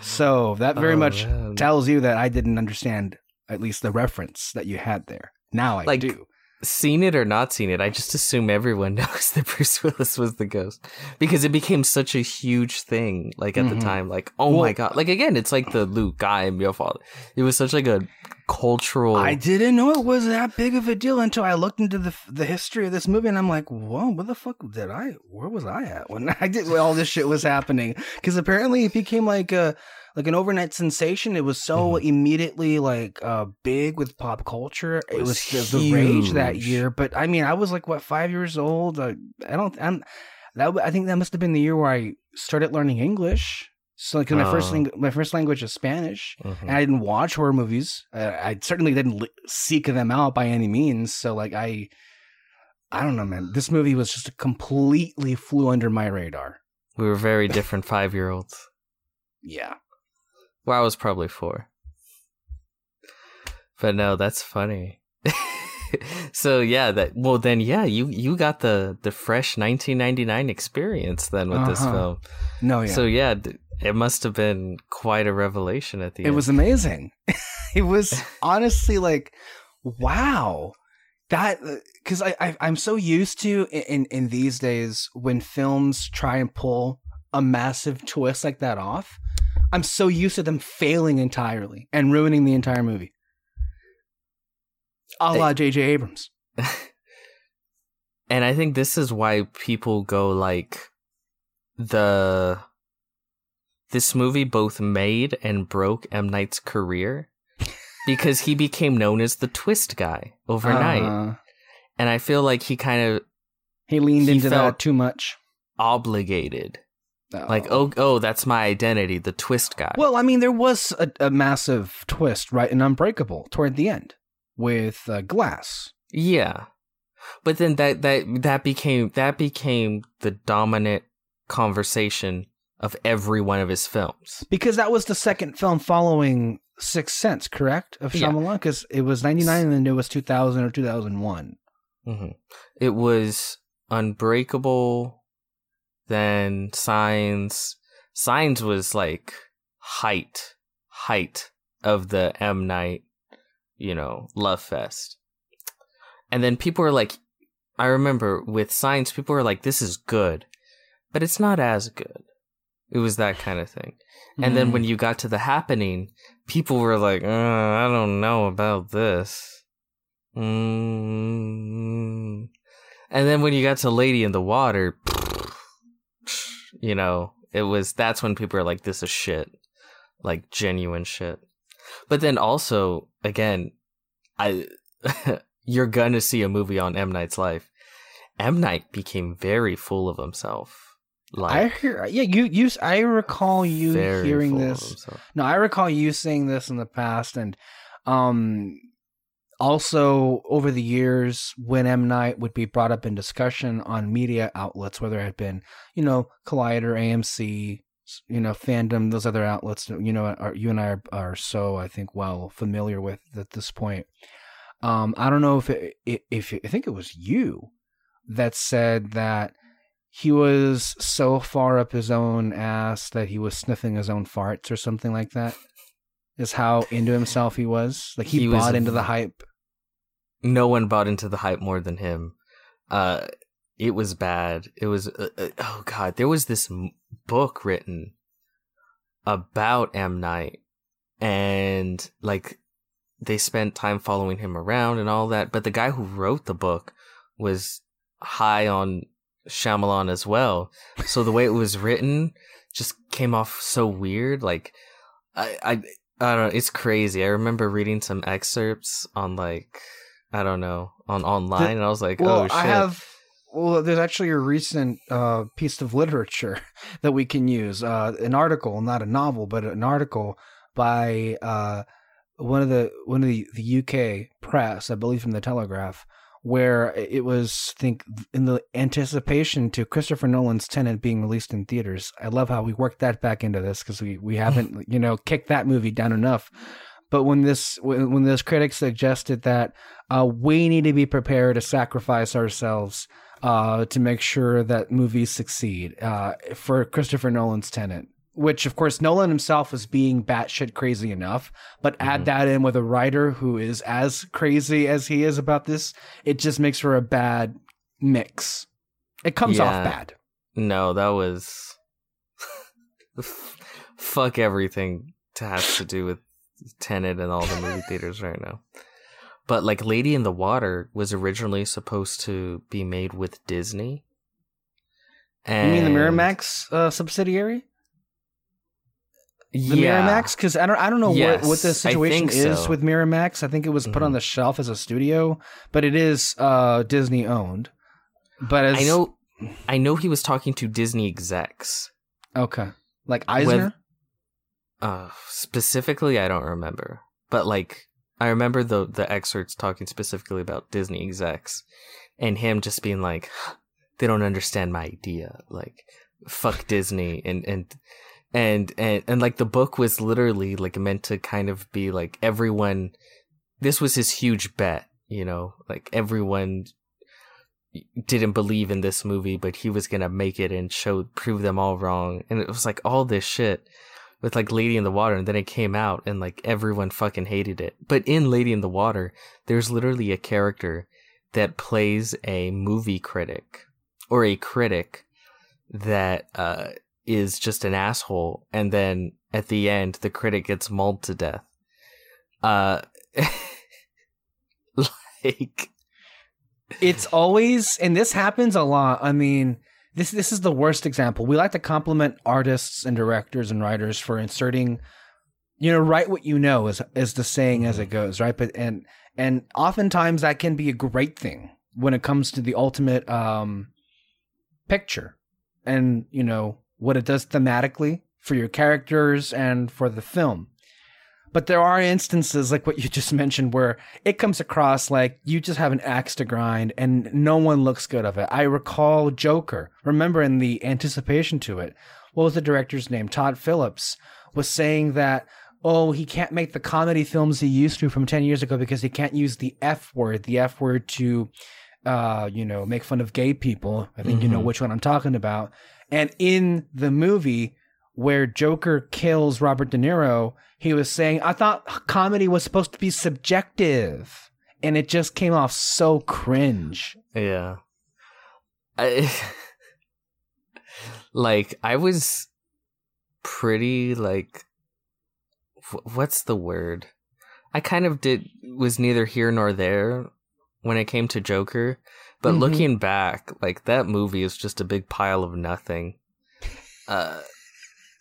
So that very much tells you that I didn't understand at least the reference that you had there. Now I do. Seen it or not seen it, I just assume everyone knows that Bruce Willis was the ghost, because it became such a huge thing, like at the time, like, oh my god, like again, it's like the Luke, I am your father. It was such like a cultural. I didn't know it was that big of a deal until I looked into the history of this movie, and I'm like, whoa, what the fuck did I? Where was I at when I did all this shit was happening? Because apparently it became like an overnight sensation. It was so immediately big with pop culture. It was the rage that year. But I mean, I was like, what, 5 years old? I think that must have been the year where I started learning English. So because my first language is Spanish, and I didn't watch horror movies. I certainly didn't seek them out by any means. So like I don't know, man. This movie was just completely flew under my radar. We were very different 5 year olds. Yeah. Well, I was probably 4. But no, that's funny. So yeah, you got the fresh 1999 experience then with this film. No, yeah. So yeah, it must have been quite a revelation at the end. It was amazing. It was honestly like, wow. That, because I'm so used to in these days when films try and pull a massive twist like that off, I'm so used to them failing entirely and ruining the entire movie. A la J.J. Abrams. And I think this is why people go like, this movie both made and broke M. Night's career, because he became known as the twist guy overnight. And I feel like he leaned into that too much. Obligated. Like, oh, that's my identity, the twist guy. Well, I mean, there was a massive twist, right, in Unbreakable toward the end with Glass. Yeah, but then that became the dominant conversation of every one of his films, because that was the second film following Sixth Sense, correct? Of Shyamalan, because it was 1999, and then it was 2000 or 2001. Mm-hmm. It was Unbreakable. Then Signs. Signs was like height of the M. Night, you know, love fest. And then people were like, I remember with Signs, people were like, this is good, but it's not as good. It was that kind of thing. And then when you got to The Happening, people were like, I don't know about this. And then when you got to Lady in the Water, you know, that's when people are like, this is shit, like genuine shit. But then also, again, you're going to see a movie on M. Night's life. M. Night became very full of himself. Like, I recall you saying this in the past. And also over the years, when M. Night would be brought up in discussion on media outlets, whether it had been, you know, Collider, AMC, you know, Fandom, those other outlets, you know, you and I are so, I think, well familiar with at this point. I don't know if I think it was you that said that he was so far up his own ass that he was sniffing his own farts or something like that. Is how into himself he was. Like he bought into the hype. No one bought into the hype more than him. It was bad. It was oh god. There was this book written about M. Night, and like they spent time following him around and all that. But the guy who wrote the book was high on Shyamalan as well. So the way it was written just came off so weird. Like, I don't know. It's crazy. I remember reading some excerpts on, like, I don't know, on online, and I was like, well, oh shit. Well, there's actually a recent piece of literature that we can use. An article, not a novel, but an article by one of the UK press, I believe from the Telegraph, where it was, I think, in the anticipation to Christopher Nolan's Tenet being released in theaters. I love how we worked that back into this because we haven't, kicked that movie down enough. But when those critics suggested that we need to be prepared to sacrifice ourselves to make sure that movies succeed for Christopher Nolan's Tenet, which, of course, Nolan himself is being batshit crazy enough, but add that in with a writer who is as crazy as he is about this, it just makes for a bad mix. It comes off bad. No, that was... Fuck everything to have to do with Tenet and all the movie theaters right now. But, like, Lady in the Water was originally supposed to be made with Disney. And... You mean the Miramax subsidiary? The Miramax? Because I don't know what the situation is with Miramax. I think it was put on the shelf as a studio, but it is Disney owned. But as... I know he was talking to Disney execs. Okay. Like Eisner? Specifically, I don't remember. But, like... I remember the excerpts talking specifically about Disney execs and him just being like, they don't understand my idea. Like, fuck Disney. And like the book was literally like meant to kind of be like everyone, this was his huge bet, like everyone didn't believe in this movie, but he was going to make it and prove them all wrong. And it was like all this shit with like Lady in the Water, and then it came out and like everyone fucking hated it. But in Lady in the Water, there's literally a character that plays a movie critic or a critic that is just an asshole. And then at the end, the critic gets mauled to death. Like, it's always, and this happens a lot. I mean, This is the worst example. We like to compliment artists and directors and writers for inserting, write what you know is the saying as it goes, right? But and oftentimes that can be a great thing when it comes to the ultimate picture and what it does thematically for your characters and for the film. But there are instances like what you just mentioned where it comes across like you just have an axe to grind and no one looks good of it. I recall Joker. Remember in the anticipation to it, what was the director's name? Todd Phillips was saying that, he can't make the comedy films he used to from 10 years ago because he can't use the F word to, make fun of gay people. I think you know which one I'm talking about. And in the movie where Joker kills Robert De Niro, he was saying, I thought comedy was supposed to be subjective, and it just came off so cringe. Yeah. I was pretty, like, what's the word? I kind of was neither here nor there when it came to Joker, but looking back, like, that movie is just a big pile of nothing.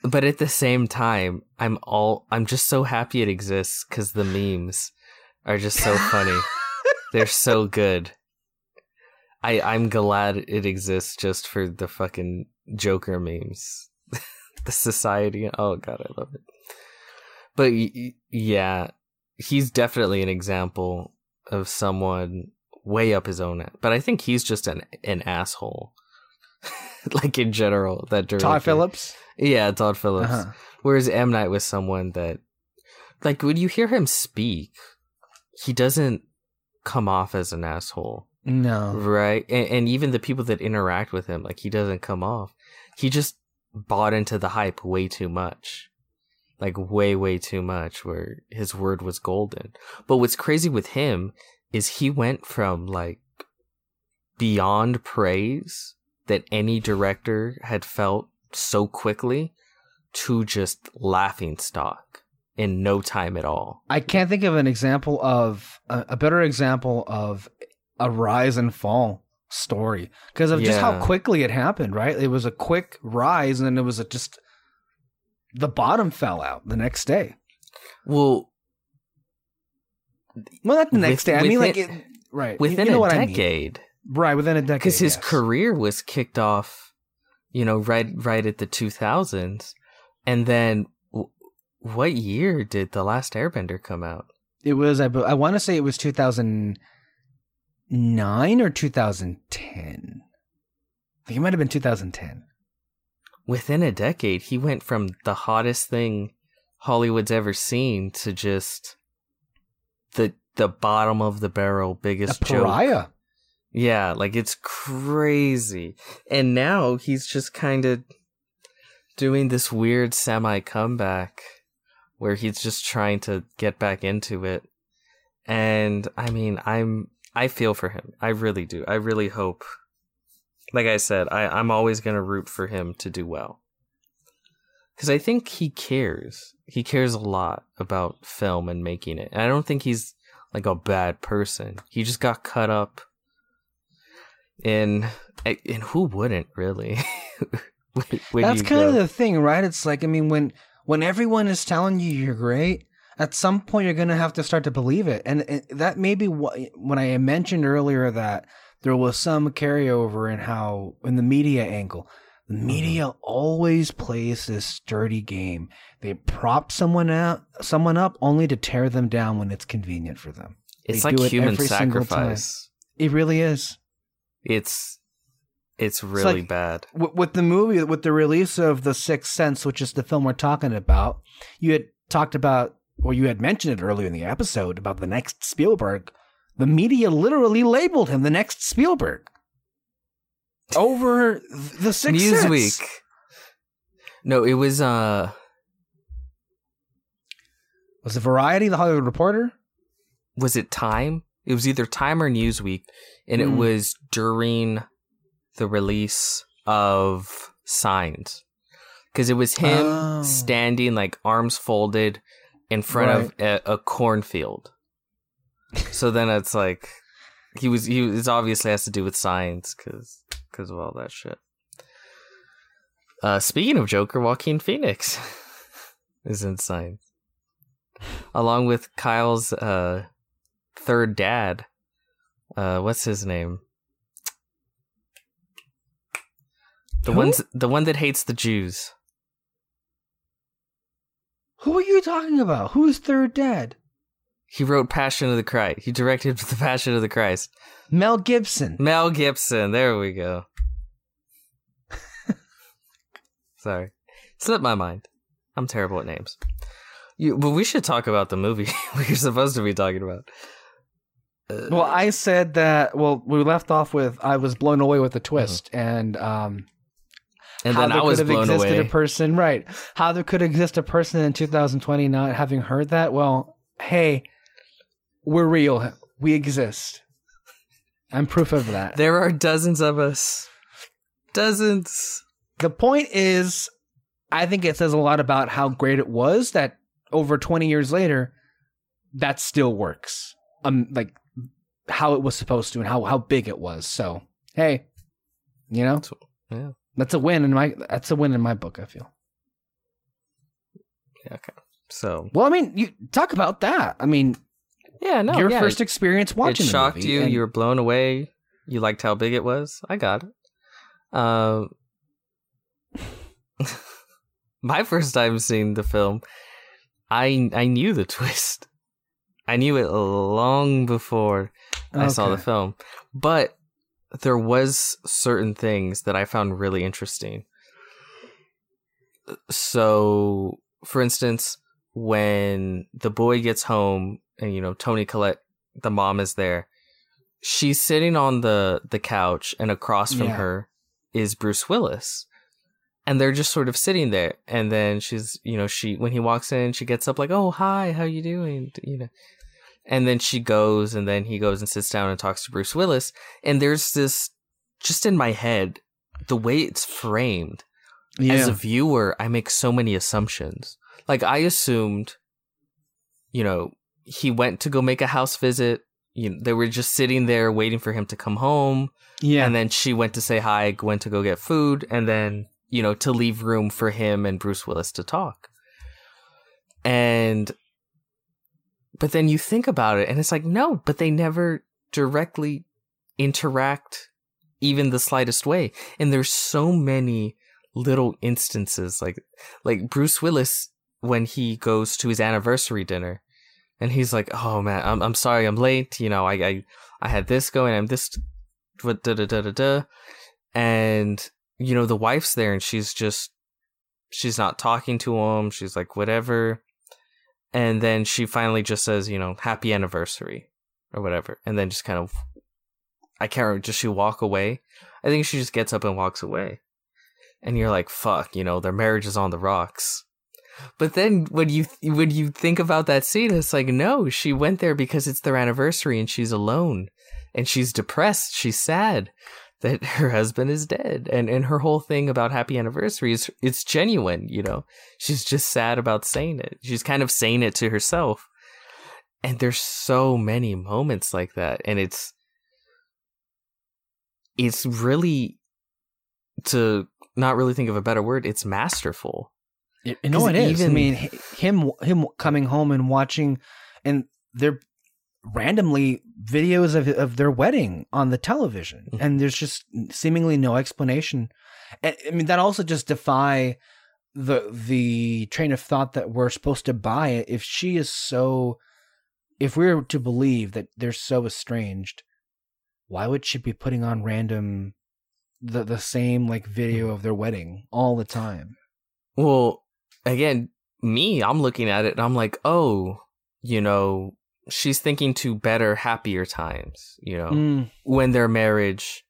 But at the same time, I'm just so happy it exists because the memes are just so funny. They're so good. I'm glad it exists just for the fucking Joker memes. The society. Oh, God, I love it. But yeah, he's definitely an example of someone way up his own. But I think he's just an asshole. Like in general, that director. Todd Phillips? Yeah, Todd Phillips. Uh-huh. Whereas M. Night was someone that, like, when you hear him speak, he doesn't come off as an asshole. No. Right? And even the people that interact with him, like, he doesn't come off. He just bought into the hype way too much. Like, way, way too much, where his word was golden. But what's crazy with him is he went from, like, beyond praise that any director had felt so quickly to just laughing stock in no time at all. I can't think of an example of a better example of a rise and fall story because of just how quickly it happened, right? It was a quick rise, and then it was just the bottom fell out the next day. Well, not the next day. I mean, like, right. Within a decade. Right, within a decade. Because his career was kicked off, you know, right at the 2000s. And then what year did The Last Airbender come out? It was, I want to say it was 2009 or 2010. I think it might have been 2010. Within a decade, he went from the hottest thing Hollywood's ever seen to just the bottom of the barrel, biggest joke. A pariah. Yeah, like it's crazy. And now he's just kind of doing this weird semi-comeback where he's just trying to get back into it. And I mean, I feel for him. I really do. I really hope. Like I said, I'm always going to root for him to do well. Because I think he cares. He cares a lot about film and making it. And I don't think he's like a bad person. He just got caught up in who wouldn't, really? That's kind of the thing, right? It's like, I mean, when everyone is telling you you're great, at some point you're going to have to start to believe it. And that may be what, when I mentioned earlier that there was some carryover in how, in the media angle. The media always plays this dirty game. They prop someone up only to tear them down when it's convenient for them. It's like human sacrifice. It really is. It's really bad. With the movie, with the release of The Sixth Sense, which is the film we're talking about, you had talked about, or you had mentioned it earlier in the episode about the next Spielberg. The media literally labeled him the next Spielberg over The Sixth Sense. Newsweek. No, it was it Variety, The Hollywood Reporter? Was it Time? It was either Time or Newsweek, and it was during the release of Signs, because it was him standing like arms folded in front of a cornfield. So then it's like it obviously has to do with Signs because of all that shit. Speaking of Joker, Joaquin Phoenix is in Signs, along with Kyle's third dad. What's his name? The one that hates the Jews. Who are you talking about? Who's third dad? He wrote Passion of the Christ. He directed The Passion of the Christ. Mel Gibson. Mel Gibson. There we go. Sorry. Slipped my mind. I'm terrible at names. But we should talk about the movie we're supposed to be talking about. Well, I said that, we left off with, I was blown away with the twist. Mm-hmm. And then I was blown away. How there could exist a person in 2020 not having heard that? Well, hey. We're real. We exist. I'm proof of that. There are dozens of us. Dozens. The point is, I think it says a lot about how great it was that over 20 years later, that still works. Like how it was supposed to and how big it was. So, hey, you know, that's a win in my book, I feel. Yeah, okay. So, well, I mean, you talk about that. I mean, your first experience watching it shocked you. You were blown away. You liked how big it was. I got it. My first time seeing the film, I knew the twist. I knew it long before I saw the film, but there was certain things that I found really interesting. So, for instance, when the boy gets home and, you know, Tony Collette, the mom, is there, she's sitting on the couch, and across from her is Bruce Willis. And they're just sort of sitting there. And then she's, you know, when he walks in, she gets up like, oh, hi, how you doing? You know, and then she goes, and then he goes and sits down and talks to Bruce Willis. And there's this, just in my head, the way it's framed. Yeah. As a viewer, I make so many assumptions. Like, I assumed, you know, he went to go make a house visit you know, they were just sitting there waiting for him to come home. Yeah. And then she went to say hi, went to go get food, and then, you know, to leave room for him and Bruce Willis to talk. And, but then you think about it and it's like, no, but they never directly interact even the slightest way. And there's so many little instances, like Bruce Willis, when he goes to his anniversary dinner and he's like, oh man, I'm sorry, I'm late. You know, I had this going, I'm this, And, you know, the wife's there and she's not talking to him. She's like, whatever. And then she finally just says, you know, happy anniversary or whatever. And then just kind of, I can't remember, does she walk away? I think she just gets up and walks away. And you're like, fuck, you know, their marriage is on the rocks. But then when you think about that scene, it's like, no, she went there because it's their anniversary and she's alone and she's depressed. She's sad that her husband is dead. And her whole thing about happy anniversary is it's genuine, you know. She's just sad about saying it. She's kind of saying it to herself. And there's so many moments like that. And it's really, to not really think of a better word, it's masterful. No, it is. I mean, him coming home and watching, and they're randomly videos of their wedding on the television, mm-hmm. and there's just seemingly no explanation. I mean, that also just defy the train of thought that we're supposed to buy it. If she is so, if we're to believe that they're so estranged, why would she be putting on random the same like video of their wedding all the time? Well, again, me, I'm looking at it and I'm like, oh, you know, she's thinking to better, happier times, you know, when their marriage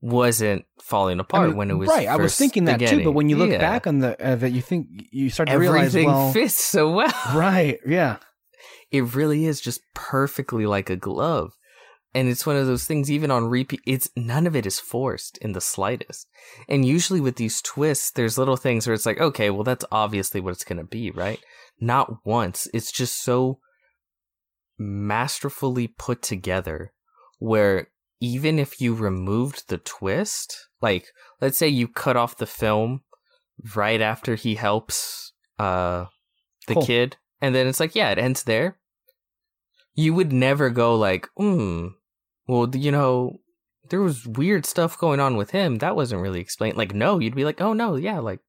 wasn't falling apart, I mean, when it was right. I was thinking that beginning. Too, but when you look back on the that, you think you start to realize everything fits so well, right? Yeah, it really is just perfectly like a glove, and it's one of those things. Even on repeat, it's none of it is forced in the slightest. And usually with these twists, there's little things where it's like, okay, well, that's obviously what it's going to be, right? Not once. It's just so masterfully put together where even if you removed the twist, like let's say you cut off the film right after he helps the kid, and then it's like, yeah, it ends there. You would never go like, well, you know, there was weird stuff going on with him that wasn't really explained. Like, no, you'd be like, oh no, yeah, like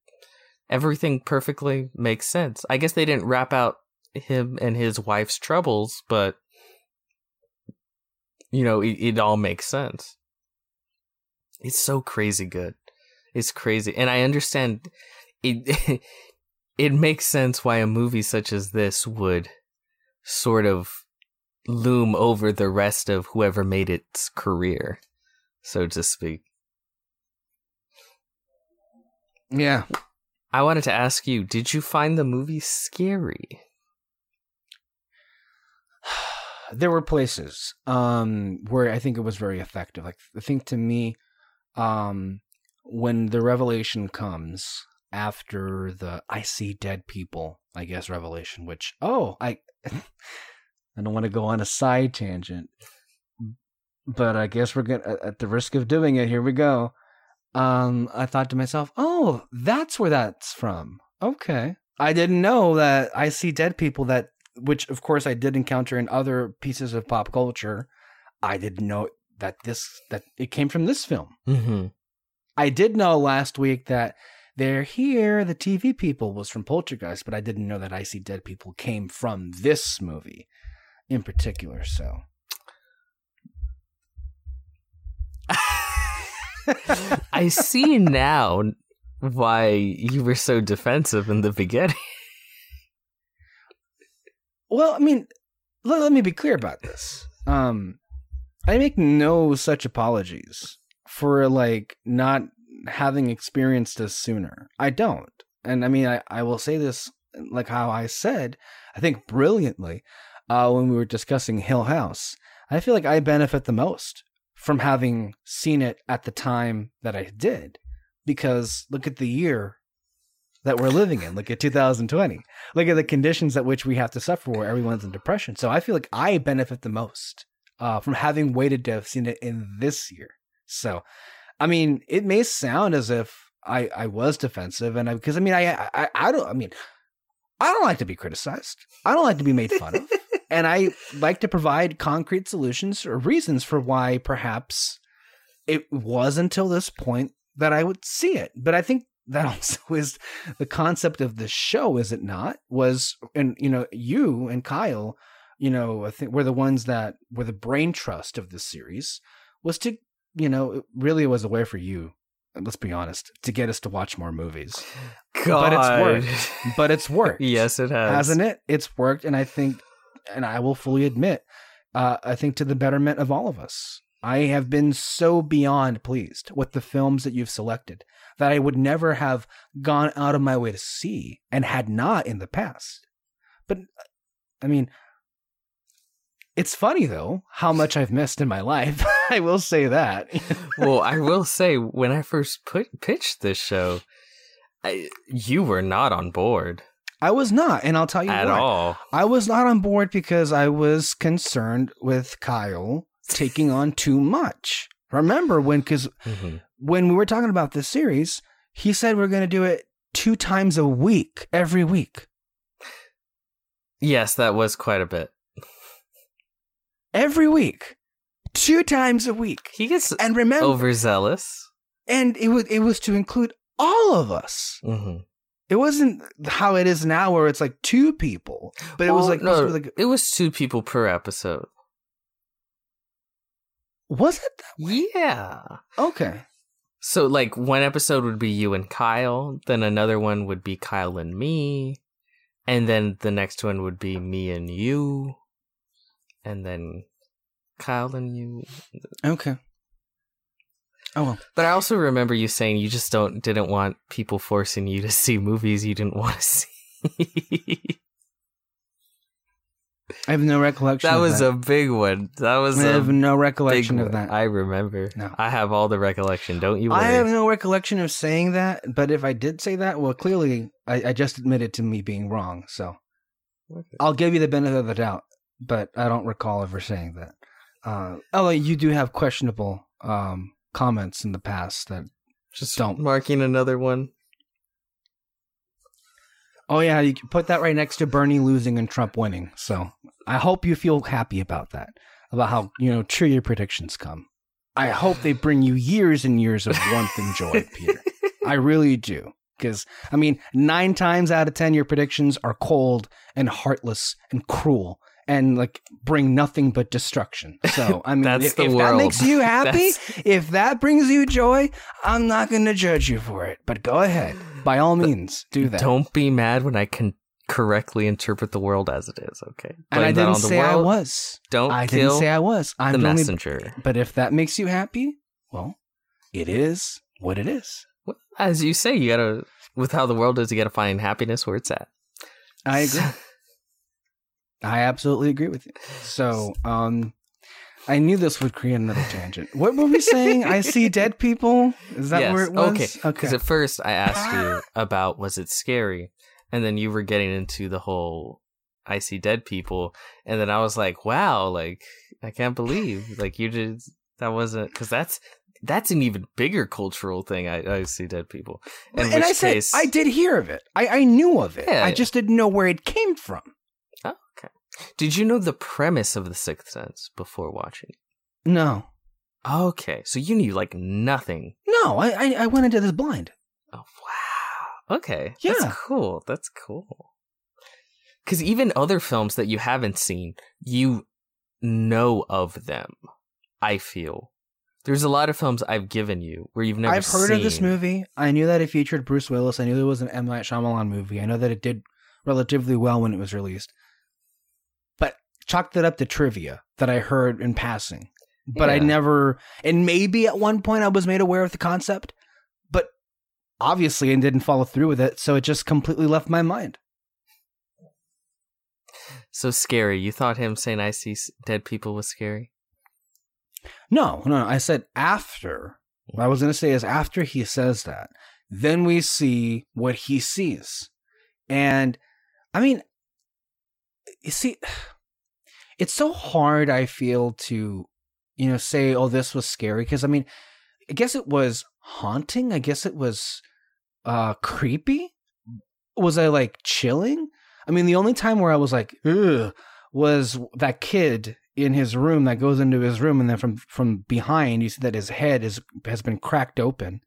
everything perfectly makes sense. I guess they didn't wrap out him and his wife's troubles, but you know, it all makes sense. It's so crazy good. It's crazy. And I understand it it makes sense why a movie such as this would sort of loom over the rest of whoever made its career, so to speak. Yeah. I wanted to ask you, did you find the movie scary? There were places where I think it was very effective. Like, I think to me, when the revelation comes after the I see dead people, I guess, revelation, which, I don't want to go on a side tangent, but I guess we're going to, at the risk of doing it, here we go. I thought to myself, oh, that's where that's from. Okay. I didn't know that I see dead people, that, which of course I did encounter in other pieces of pop culture. I didn't know that it came from this film. Mm-hmm. I did know last week that They're Here, the TV people, was from Poltergeist, but I didn't know that I See Dead People came from this movie in particular, so. I see now why you were so defensive in the beginning. Well, I mean, let me be clear about this. I make no such apologies for, like, not having experienced this sooner. I don't. And I mean, I will say this, like how I said, I think brilliantly, when we were discussing Hill House, I feel like I benefit the most from having seen it at the time that I did, because look at the year that we're living in. Look at 2020. Look at the conditions at which we have to suffer where everyone's in depression. So I feel like I benefit the most from having waited to have seen it in this year. So, I mean, it may sound as if I was defensive, and because I mean, I don't like to be criticized. I don't like to be made fun of, and I like to provide concrete solutions or reasons for why perhaps it was until this point that I would see it. But I think that also is the concept of the show, is it not? Was, and you know, you and Kyle, you know, I think were the ones that were the brain trust of this series, was to, you know, it really was a way for you, let's be honest, to get us to watch more movies. God. But it's worked. Yes, it has. Hasn't it? It's worked. And I think, and I will fully admit, I think to the betterment of all of us. I have been so beyond pleased with the films that you've selected that I would never have gone out of my way to see, and had not in the past. But I mean, it's funny though, how much I've missed in my life. I will say that. Well, I will say when I first pitched this show, you were not on board. I was not. And I'll tell you at all. I was not on board because I was concerned with Kyle taking on too much. Remember when, because when we were talking about this series, he said we're going to do it 2 times a week, every week. Yes, that was quite a bit. Every week, 2 times a week. He gets and remember, overzealous. And it was to include all of us. Mm-hmm. It wasn't how it is now where it's like 2 people, but well, it was like, no, it was 2 people per episode. Was it that way? Yeah. Okay. So like one episode would be you and Kyle, then another one would be Kyle and me, and then the next one would be me and you, and then Kyle and you. Okay. Oh well. But I also remember you saying you just didn't want people forcing you to see movies you didn't want to see. I have no recollection of that. That was a big one. I have no recollection of that. I remember. No. I have all the recollection. Don't you worry. I have no recollection of saying that, but if I did say that, well, clearly I just admitted to me being wrong. So I'll give you the benefit of the doubt, but I don't recall ever saying that. Although you do have questionable comments in the past that just don't. Marking another one. Oh, yeah, you can put that right next to Bernie losing and Trump winning. So I hope you feel happy about that, about how, you know, true your predictions come. I hope they bring you years and years of warmth and joy, Peter. I really do. Because, I mean, 9 times out of 10, your predictions are cold and heartless and cruel and, like, bring nothing but destruction. So, I mean, if that makes you happy, if that brings you joy, I'm not going to judge you for it. But go ahead. By all means, do that. Don't be mad when I can correctly interpret the world as it is, okay? And I didn't say I was. I didn't say I was. I'm the messenger. But if that makes you happy, well, it is what it is. As you say, you gotta, with how the world is, you gotta find happiness where it's at. I agree. I absolutely agree with you. So, I knew this would create another tangent. What were we saying? I see dead people? Is that where it was? Okay. Because at first I asked you about, was it scary? And then you were getting into the whole, I see dead people. And then I was like, wow, like, I can't believe. Like, you did, that wasn't, because that's an even bigger cultural thing. I see dead people. And I said, I did hear of it. I knew of it. Yeah, I just didn't know where it came from. Did you know the premise of The Sixth Sense before watching it? No. Okay. So you knew, like, nothing. No, I went into this blind. Oh, wow. Okay. Yeah. That's cool. That's cool. Because even other films that you haven't seen, you know of them, I feel. There's a lot of films I've given you where you've never seen. I've heard of this movie. I knew that it featured Bruce Willis. I knew it was an M. Night Shyamalan movie. I know that it did relatively well when it was released. Chalked that up to trivia that I heard in passing, but I never, and maybe at one point I was made aware of the concept, but obviously I didn't follow through with it. So it just completely left my mind. So scary. You thought him saying, I see dead people was scary? No. I said after, what I was going to say is after he says that, then we see what he sees. And I mean, you see, It's so hard, I feel, to, you know, say, oh, this was scary. Because, I mean, I guess it was haunting. I guess it was creepy. Was I, like, chilling? I mean, the only time where I was like, ugh, was that kid in his room that goes into his room. And then from behind, you see that his head has been cracked open.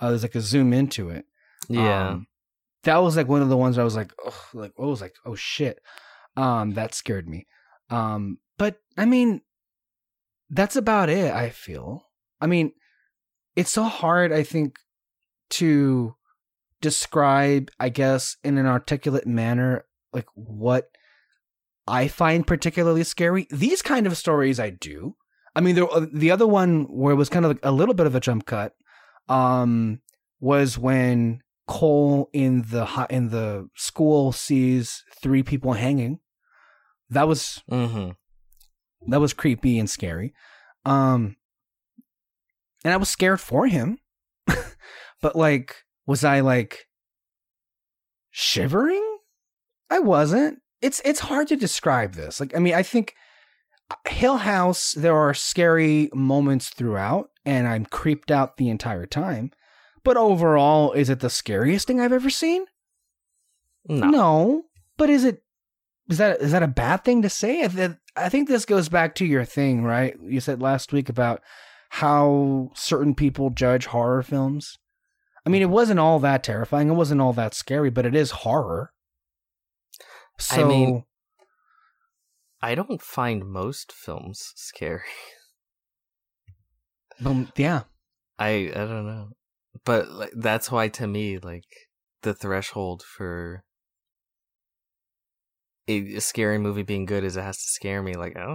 There's, like, a zoom into it. Yeah. That was, like, one of the ones where I was like, oh, like, I was like, oh, shit. That scared me. But, I mean, that's about it, I feel. I mean, it's so hard, I think, to describe, I guess, in an articulate manner, like, what I find particularly scary. These kind of stories I do. I mean, the other one where it was kind of like a little bit of a jump cut was when Cole in the school sees three people hanging. That was that was creepy and scary. And I was scared for him. But, like, was I, like, shivering? I wasn't. It's hard to describe this. Like, I mean, I think Hill House, there are scary moments throughout, and I'm creeped out the entire time. But overall, is it the scariest thing I've ever seen? No. But is that a bad thing to say? I think this goes back to your thing, right? You said last week about how certain people judge horror films. I mean, it wasn't all that terrifying. It wasn't all that scary, but it is horror. So, I mean, I don't find most films scary. Yeah. I don't know. But, like, that's why, to me, like, the threshold for a scary movie being good is it has to scare me. Like, I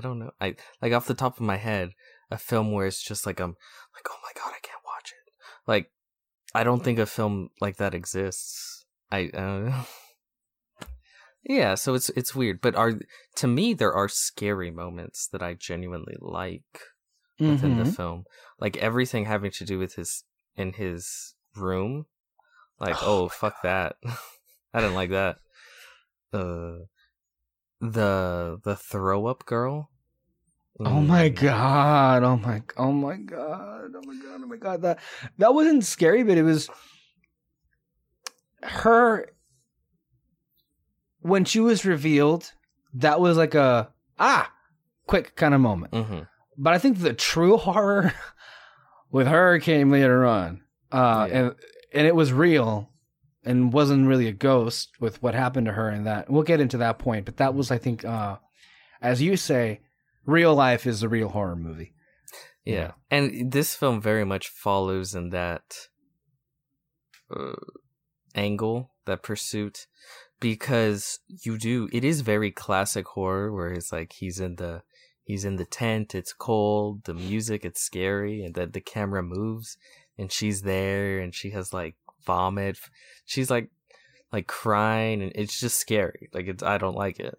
don't know. I, like, off the top of my head, a film where it's just like, I'm like, oh my God, I can't watch it. Like, I don't think a film like that exists. I don't know. Yeah, so it's weird. But to me, there are scary moments that I genuinely like within the film. Like, everything having to do with his room. Like, oh fuck God. That. I didn't like that. The throw-up girl. Oh my god. That wasn't scary, but it was her when she was revealed. That was like a quick kind of moment. But I think the true horror with her came later on. Yeah. and it was real and wasn't really a ghost with what happened to her, and that we'll get into that point. But that was, I think, as you say, real life is a real horror movie. Yeah. And this film very much follows in that angle, that pursuit, because it is very classic horror, where it's like he's in the tent, it's cold, the music, it's scary, and then the camera moves and she's there and she has like vomit. She's like crying, and it's just scary. Like, I don't like it.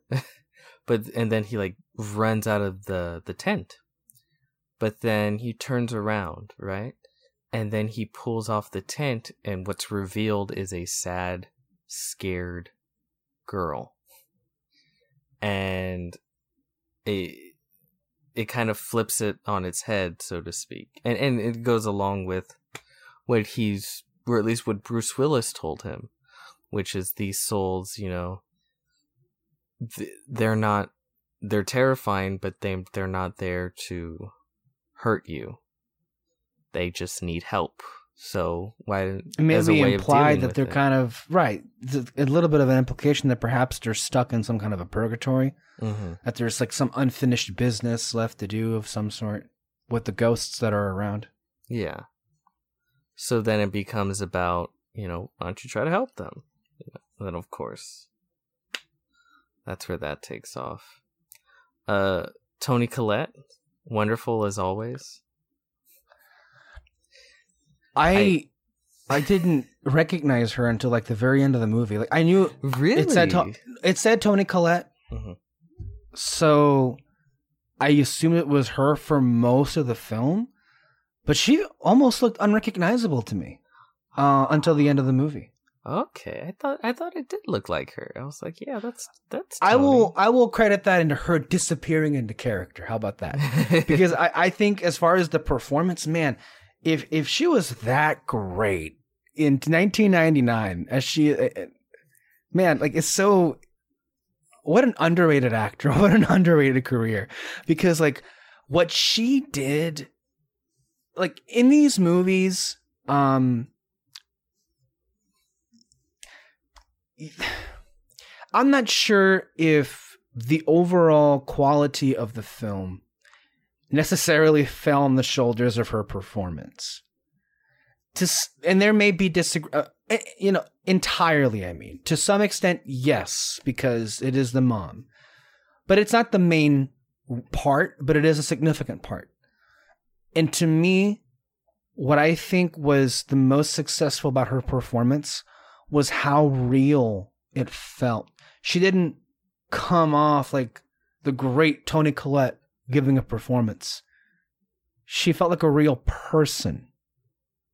And then he like runs out of the tent, but then he turns around, right? And then he pulls off the tent, and what's revealed is a sad, scared girl. And it kind of flips it on its head, so to speak. And it goes along with or at least what Bruce Willis told him, which is these souls, you know, they're terrifying, but they're not there to hurt you. They just need help. So why? Maybe imply that they're kind of right. A little bit of an implication that perhaps they're stuck in some kind of a purgatory, that there's like some unfinished business left to do of some sort with the ghosts that are around. Yeah. So then it becomes about, you know, why don't you try to help them? And then, of course, that's where that takes off. Tony Collette, wonderful as always. I didn't recognize her until like the very end of the movie. Like, I knew it said Tony Collette, so I assumed it was her for most of the film. But she almost looked unrecognizable to me until the end of the movie. Okay, I thought it did look like her. I was like, yeah, that's. Tony. I will credit that into her disappearing into character. How about that? Because I think as far as the performance, man, if she was that great in 1999, as she, man, like it's so. What an underrated actor! What an underrated career! Because like what she did, like in these movies, I'm not sure if the overall quality of the film necessarily fell on the shoulders of her performance. And there may be entirely. I mean, to some extent, yes, because it is the mom, but it's not the main part. But it is a significant part. And to me, what I think was the most successful about her performance was how real it felt. She didn't come off like the great Tony Collette giving a performance. She felt like a real person.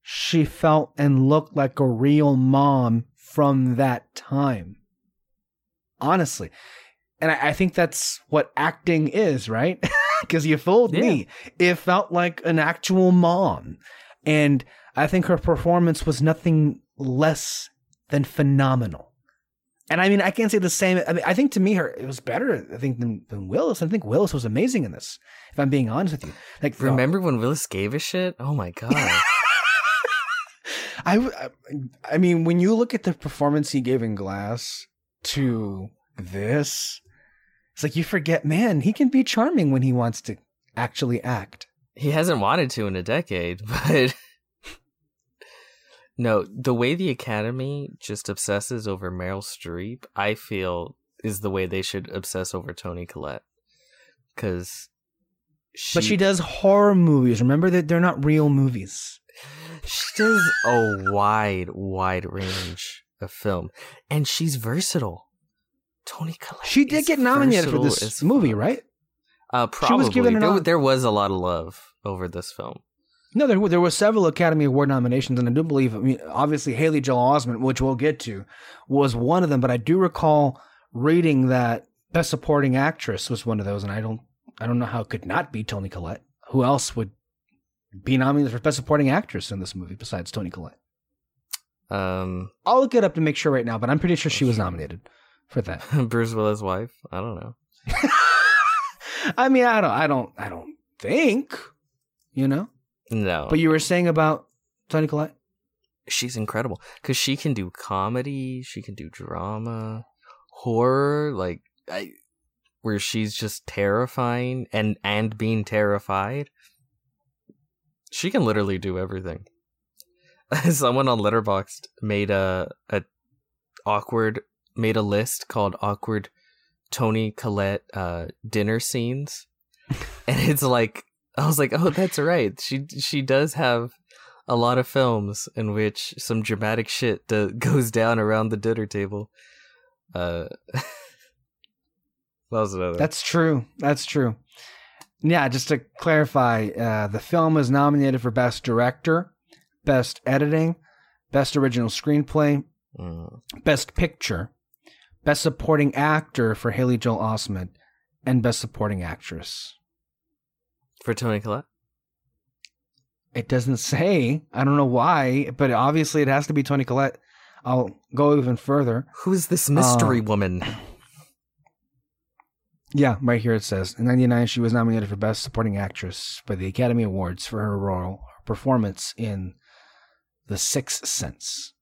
She felt and looked like a real mom from that time. Honestly. And I think that's what acting is, right? Because you fooled me. It felt like an actual mom. And I think her performance was nothing less than phenomenal. And I mean, I can't say the same. I mean, I think to me, it was better, I think, than Willis. I think Willis was amazing in this, if I'm being honest with you. Like, remember when Willis gave a shit? Oh my God. I mean, when you look at the performance he gave in Glass to this, it's like you forget, man, he can be charming when he wants to actually act. He hasn't wanted to in a decade, but... No, the way the Academy just obsesses over Meryl Streep, I feel, is the way they should obsess over Toni Collette. Because But she does horror movies. Remember that they're not real movies. She does a wide range of film. And she's versatile. Toni Collette. She did get nominated for this movie, right? Probably. She was given there was a lot of love over this film. No, there were several Academy Award nominations, and I do believe, I mean, obviously Haley Joel Osment, which we'll get to, was one of them. But I do recall reading that Best Supporting Actress was one of those, and I don't know how it could not be Toni Collette. Who else would be nominated for Best Supporting Actress in this movie besides Toni Collette? I'll look it up to make sure right now, but I'm pretty sure she was nominated for that. Bruce Willis' wife? I don't know. I mean, I don't think, you know. No. But you were saying about Toni Collette? She's incredible because she can do comedy, she can do drama, horror, like where she's just terrifying and being terrified. She can literally do everything. Someone on Letterboxd made a list called awkward Toni Collette dinner scenes, and it's like. I was like, oh, that's right. She does have a lot of films in which some dramatic shit goes down around the dinner table. That was another. That's true. Yeah, just to clarify, the film was nominated for Best Director, Best Editing, Best Original Screenplay, Best Picture, Best Supporting Actor for Haley Joel Osment, and Best Supporting Actress. For Toni Collette? It doesn't say. I don't know why, but obviously it has to be Toni Collette. I'll go even further. Who's this mystery woman? Yeah, right here it says. In 1999, she was nominated for Best Supporting Actress by the Academy Awards for her role performance in The Sixth Sense.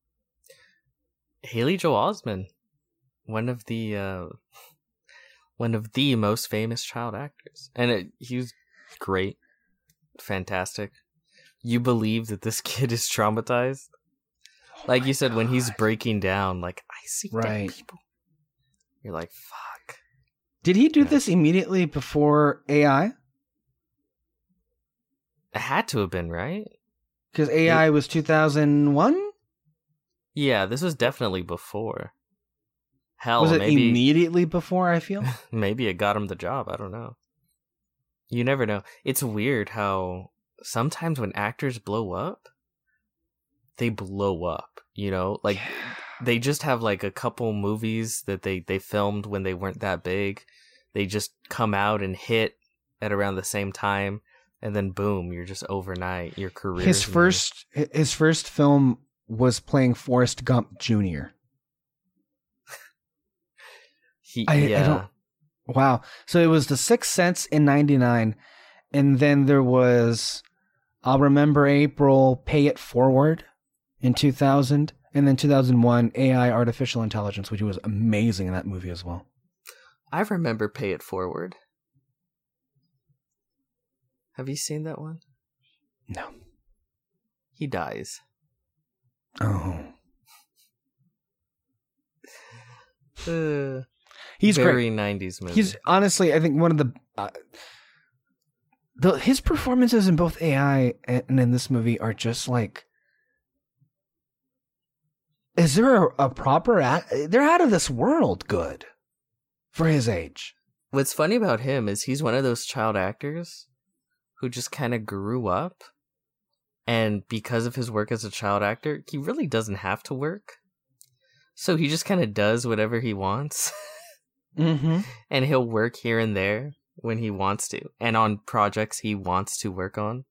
Haley Joel Osment, one of the most famous child actors. And he was great, fantastic. You believe that this kid is traumatized, like you said, God. When he's breaking down, like I see right. Dead people. You're like, fuck. Did he do this immediately before AI? It had to have been, right? Because AI was 2001. Yeah, this was definitely before. Hell, was it maybe immediately before? I feel maybe it got him the job. I don't know. You never know. It's weird how sometimes when actors blow up, they blow up, you know? Like they just have like a couple movies that they filmed when they weren't that big. They just come out and hit at around the same time, and then boom, you're just overnight, your career. His first film was playing Forrest Gump Jr. Wow. So it was The Sixth Sense in 99, and then there was I'll Remember April, Pay It Forward in 2000, and then 2001, AI, Artificial Intelligence, which was amazing in that movie as well. I remember Pay It Forward. Have you seen that one? No. He dies. Oh. He's very great. 90s movie. He's honestly, I think, one of the his performances in both AI and in this movie are just like, is there a proper, they're out of this world good for his age. What's funny about him is he's one of those child actors who just kind of grew up, and because of his work as a child actor, he really doesn't have to work. So he just kind of does whatever he wants. Mm-hmm. And he'll work here and there when he wants to, and on projects he wants to work on.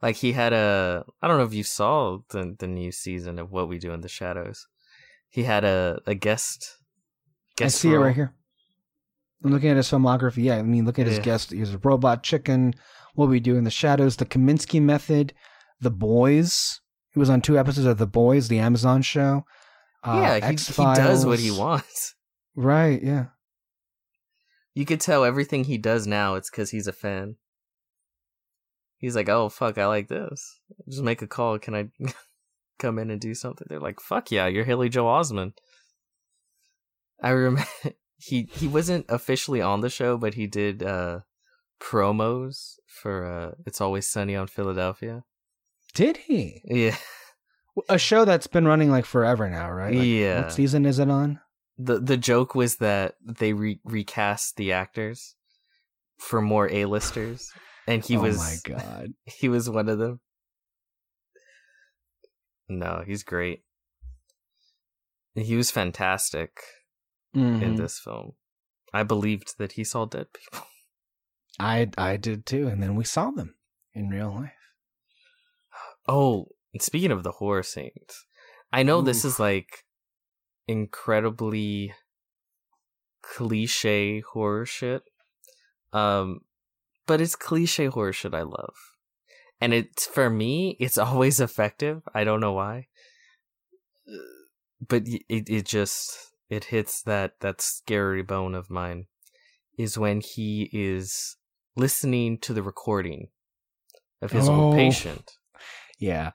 Like he had I don't know if you saw the new season of What We Do in the Shadows. He had a guest. I see role. It right here. I'm looking at his filmography. Yeah, I mean, look at his guest. He was Robot Chicken, What We Do in the Shadows, The Kaminsky Method, The Boys. He was on 2 episodes of The Boys, the Amazon show. He does what he wants. Right, yeah. You could tell everything he does now, it's because he's a fan. He's like, oh, fuck, I like this. Just make a call. Can I come in and do something? They're like, fuck yeah, you're Haley Joel Osment. I remember he wasn't officially on the show, but he did promos for It's Always Sunny on Philadelphia. Did he? Yeah. A show that's been running like forever now, right? Like, yeah. What season is it on? The joke was that they recast the actors for more A-listers, and he was... Oh my God. He was one of them. No, he's great. He was fantastic in this film. I believed that he saw dead people. I did too, and then we saw them in real life. Oh, and speaking of the horror scenes, I know this is like... incredibly cliche horror shit, but it's cliche horror shit I love, and it's, for me, it's always effective. I don't know why, but it hits that scary bone of mine, is when he is listening to the recording of his own patient. Yeah.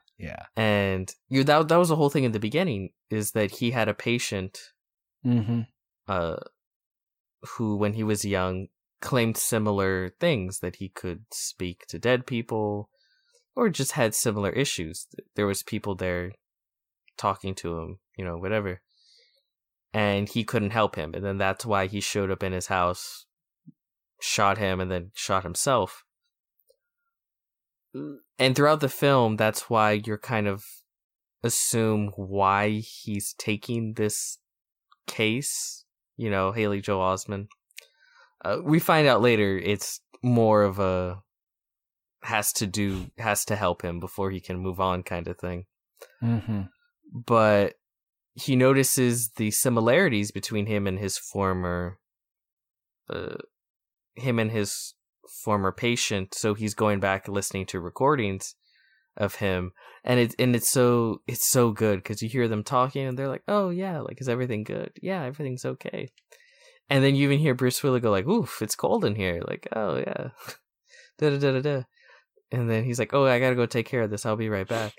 And that was the whole thing in the beginning, is that he had a patient who, when he was young, claimed similar things, that he could speak to dead people or just had similar issues. There was people there talking to him, you know, whatever. And he couldn't help him. And then that's why he showed up in his house, shot him, and then shot himself. And throughout the film, that's why you're kind of assume why he's taking this case. You know, Haley Joel Osment. We find out later it's more of a has to help him before he can move on kind of thing. Mm-hmm. But he notices the similarities between him and his former patient, so he's going back and listening to recordings of him, and it's so good, because you hear them talking and they're like, oh yeah, like, is everything good? Yeah, everything's okay. And then you even hear Bruce Willis go like, oof, it's cold in here, like, oh yeah. Da da da da da. And then he's like, oh, I gotta go take care of this, I'll be right back.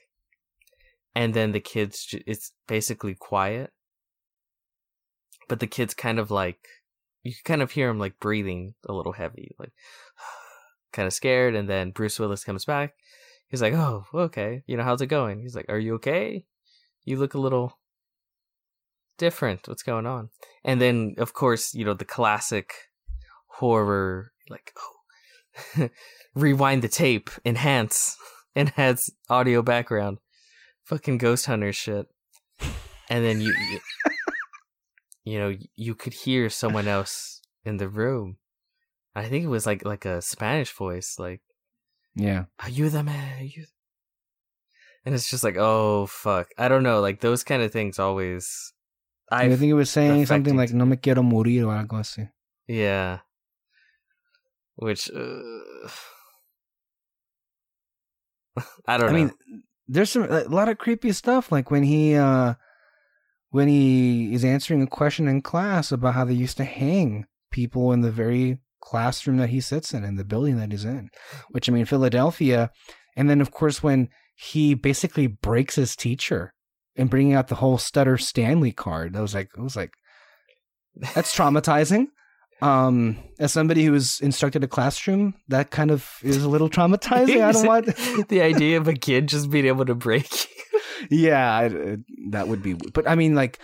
And then the kids, it's basically quiet, but the kids kind of like, you can kind of hear him like breathing a little heavy, like kind of scared. And then Bruce Willis comes back. He's like, oh, okay. You know, how's it going? He's like, are you okay? You look a little different. What's going on? And then, of course, you know, the classic horror, like, oh, rewind the tape, enhance audio background, fucking ghost hunter shit. And then you could hear someone else in the room. I think it was like a Spanish voice, like, yeah, ayúdame. And it's just like, oh fuck, I don't know, like those kind of things always. I think it was saying something like "no me quiero morir" or algo así. Yeah, which I don't know. I mean, there's a lot of creepy stuff, like when he is answering a question in class about how they used to hang people in the very classroom that he sits in the building that he's in, which, I mean, Philadelphia. And then of course when he basically breaks his teacher and bringing out the whole Stutter Stanley card, I was like that's traumatizing. As somebody who was instructed a classroom, that kind of is a little traumatizing. I don't want the idea of a kid just being able to break. Yeah, that would be. But I mean, like,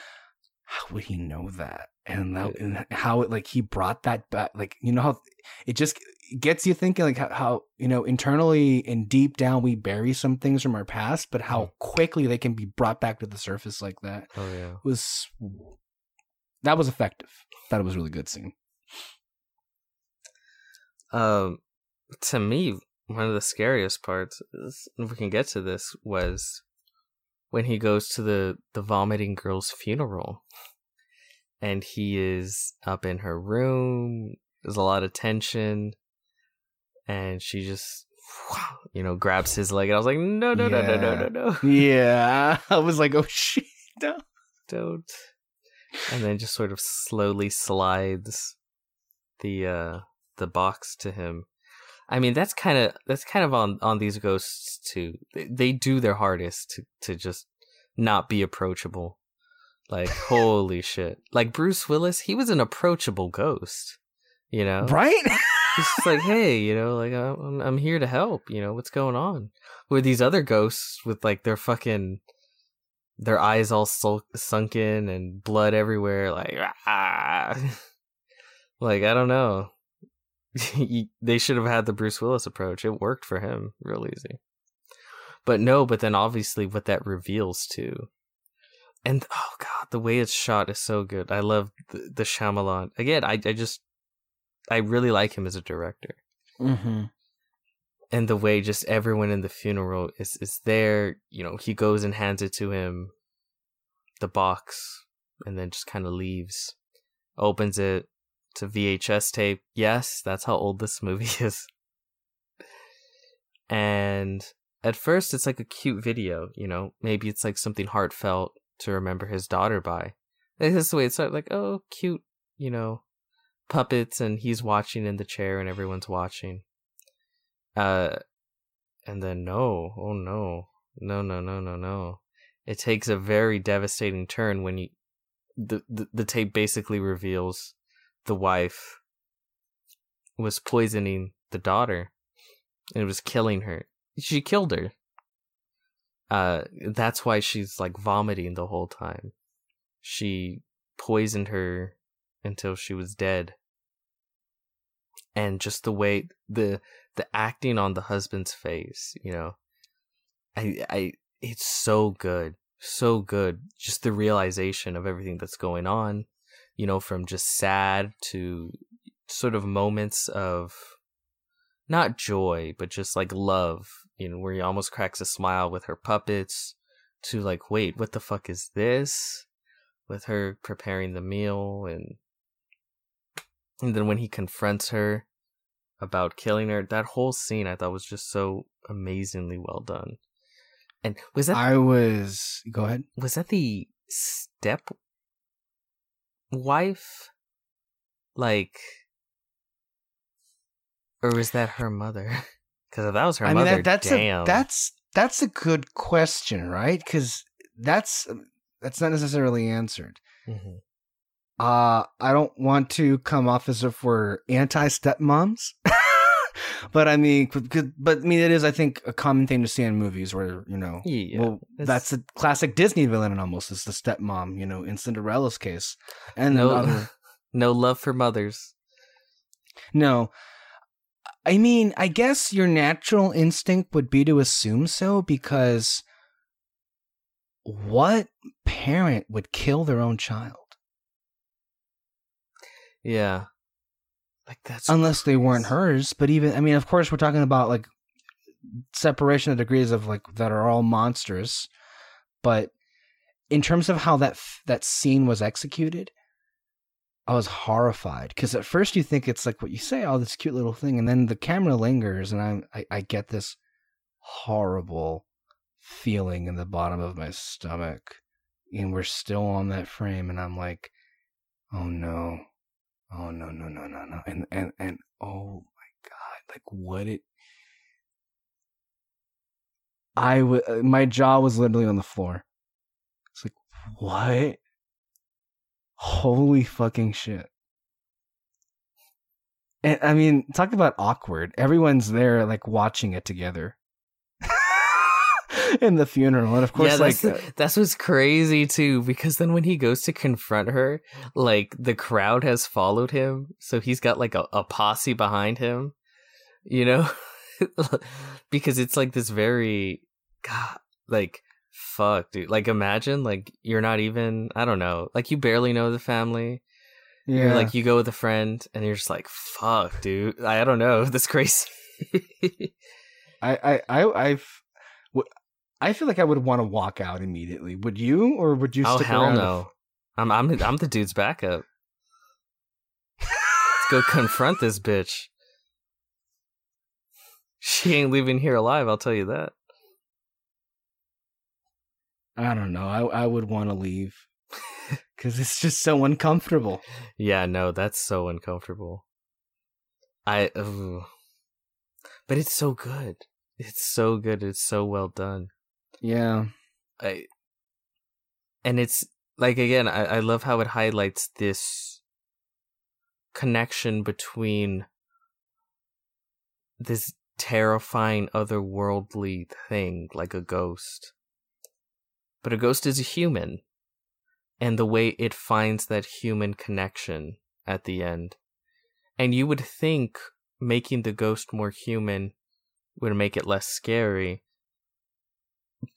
how would he know that? And how it, like, he brought that back, like, you know, how it just gets you thinking, like, how, you know, internally and deep down we bury some things from our past, but how quickly they can be brought back to the surface like that. Oh yeah, that was effective. Thought it was a really good scene. To me, one of the scariest parts, if we can get to this, was when he goes to the vomiting girl's funeral. And he is up in her room. There's a lot of tension. And she just, grabs his leg. And I was like, no. Yeah. I was like, oh, shit, no. Don't. And then just sort of slowly slides the box to him. I mean, that's kind of on these ghosts, too. They do their hardest to just not be approachable. Like, holy shit. Like, Bruce Willis, he was an approachable ghost, you know? Right? He's just like, hey, you know, like, I'm here to help, you know, what's going on? Where these other ghosts with, like, their eyes all sunken and blood everywhere, like, like, I don't know. They should have had the Bruce Willis approach. It worked for him real easy. But then obviously what that reveals, too. And, oh, God, the way it's shot is so good. I love the Shyamalan. Again, I really like him as a director. Mm-hmm. And the way just everyone in the funeral is there. You know, he goes and hands it to him, the box, and then just kind of leaves. Opens it to VHS tape. Yes, that's how old this movie is. And at first, it's like a cute video, you know. Maybe it's like something heartfelt to remember his daughter by. This is the way it started, like, oh, cute, you know, puppets, and he's watching in the chair and everyone's watching. And then no. It takes a very devastating turn when the tape basically reveals the wife was poisoning the daughter and it was killing her. She killed her. That's why she's like vomiting the whole time. She poisoned her until she was dead. And just the way the acting on the husband's face, you know, it's so good. So good. Just the realization of everything that's going on, you know, from just sad to sort of moments of not joy, but just like love. You know, where he almost cracks a smile with her puppets, to like, wait, what the fuck is this? With her preparing the meal, and then when he confronts her about killing her, that whole scene I thought was just so amazingly well done. And go ahead. Was that the step wife? Like, or was that her mother? Because if that was her mother, damn. That's a good question, right? Because that's not necessarily answered. Mm-hmm. I don't want to come off as if we're anti-stepmoms. but I mean, it is, I think, a common thing to see in movies where, you know, yeah, well, that's a classic Disney villain almost, is the stepmom, you know, in Cinderella's case. And no love for mothers. No. I mean, I guess your natural instinct would be to assume so, because what parent would kill their own child? Yeah. Like that's unless crazy. They weren't hers, but even, I mean, of course we're talking about like separation of degrees of like that are all monstrous, but in terms of how that scene was executed, I was horrified because at first you think it's like what you say, oh, this cute little thing, and then the camera lingers, and I get this horrible feeling in the bottom of my stomach, and we're still on that frame, and I'm like, oh no, and oh my god, like what it. My jaw was literally on the floor. It's like, what? Holy fucking shit. And I mean, talk about awkward. Everyone's there, like, watching it together. In the funeral. And of course, yeah, that's like... that's what's crazy, too, because then when he goes to confront her, like, the crowd has followed him, so he's got, like, a posse behind him, you know? Because it's, like, this very... God, like... Fuck, dude. Like, imagine, like, you're not even, I don't know, like, you barely know the family. Yeah. You're like, you go with a friend, and you're just like, fuck, dude. I don't know. That's crazy. I feel like I would want to walk out immediately. Would you, or would you stick around? Oh, hell no. I'm the dude's backup. Let's go confront this bitch. She ain't leaving here alive, I'll tell you that. I don't know. I would want to leave because it's just so uncomfortable. Yeah, no, that's so uncomfortable. But it's so good. It's so good. It's so well done. Yeah. And it's like, again, I love how it highlights this connection between this terrifying otherworldly thing, like a ghost. But a ghost is a human, and the way it finds that human connection at the end. And you would think making the ghost more human would make it less scary,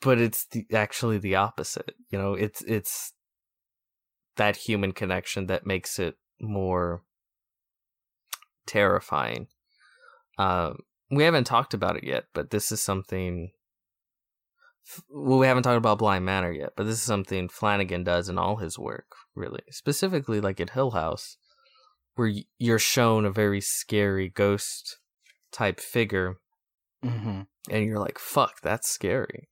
but it's actually the opposite. You know, it's that human connection that makes it more terrifying. We haven't talked about it yet, but this is something... Well, we haven't talked about Blind Manor yet, but this is something Flanagan does in all his work, really. Specifically, like at Hill House, where you're shown a very scary ghost-type figure, mm-hmm. and you're like, fuck, that's scary.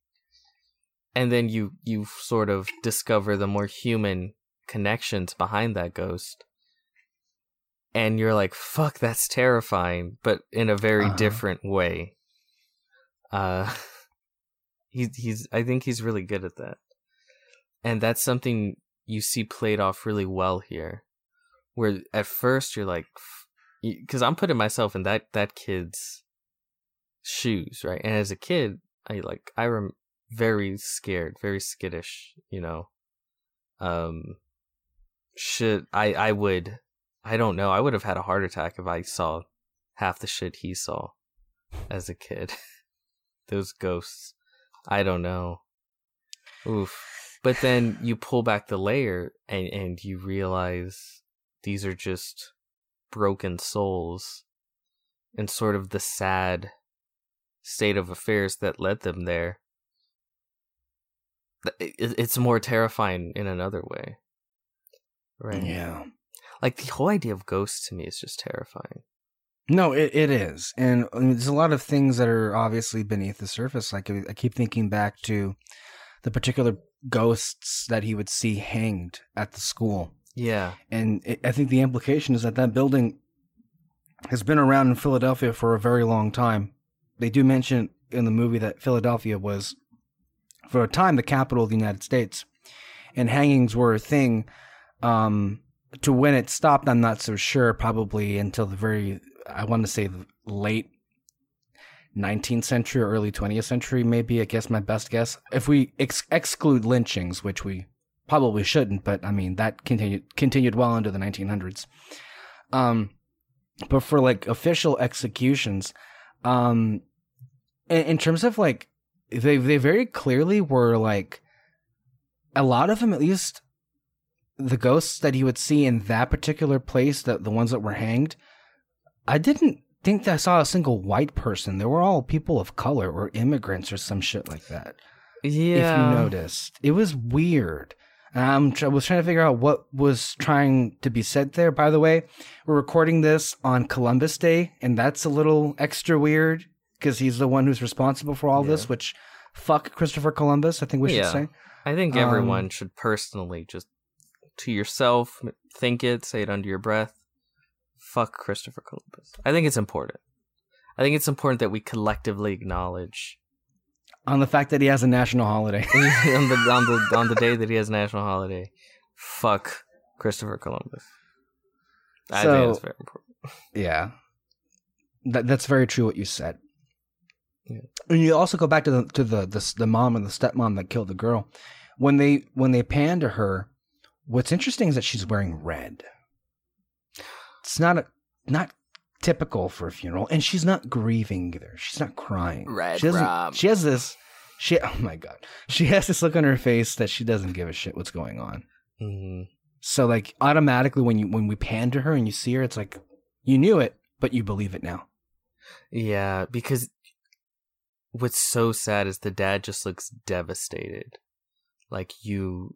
And then you sort of discover the more human connections behind that ghost, and you're like, fuck, that's terrifying, but in a very different way. I think he's really good at that. And that's something you see played off really well here, where at first you're like, because I'm putting myself in that kid's shoes, right? And as a kid, I'm very scared, very skittish, you know. Shit, I would have had a heart attack if I saw half the shit he saw as a kid. Those ghosts. I don't know. Oof. But then you pull back the layer and you realize these are just broken souls and sort of the sad state of affairs that led them there. It's more terrifying in another way. Right? Yeah. Like the whole idea of ghosts to me is just terrifying. No, it is. And there's a lot of things that are obviously beneath the surface. Like I keep thinking back to the particular ghosts that he would see hanged at the school. Yeah. And I think the implication is that building has been around in Philadelphia for a very long time. They do mention in the movie that Philadelphia was, for a time, the capital of the United States. And hangings were a thing. To when it stopped, I'm not so sure, probably until the very... I want to say late 19th century or early 20th century, maybe, I guess my best guess. If we exclude lynchings, which we probably shouldn't, but I mean, that continued well into the 1900s. But for like official executions, in terms of like, they very clearly were like a lot of them, at least the ghosts that he would see in that particular place, the ones that were hanged, I didn't think that I saw a single white person. They were all people of color or immigrants or some shit like that. Yeah. If you noticed. It was weird. I was trying to figure out what was trying to be said there. By the way, we're recording this on Columbus Day, and that's a little extra weird because he's the one who's responsible for all this, which fuck Christopher Columbus, I think we should say. I think everyone should personally just to yourself, think it, say it under your breath. Fuck Christopher Columbus. I think it's important. I think it's important that we collectively acknowledge on the fact that he has a national holiday. on the day that he has a national holiday. Fuck Christopher Columbus. I think that's very important. Yeah. That's very true what you said. Yeah. And you also go back to the mom and the stepmom that killed the girl. When they pan to her, what's interesting is that she's wearing red. It's not typical for a funeral, and she's not grieving either. She's not crying. Red Rob. She has this. Oh my god. She has this look on her face that she doesn't give a shit what's going on. Mm-hmm. So like automatically when we pan to her and you see her, it's like you knew it, but you believe it now. Yeah, because what's so sad is the dad just looks devastated, like you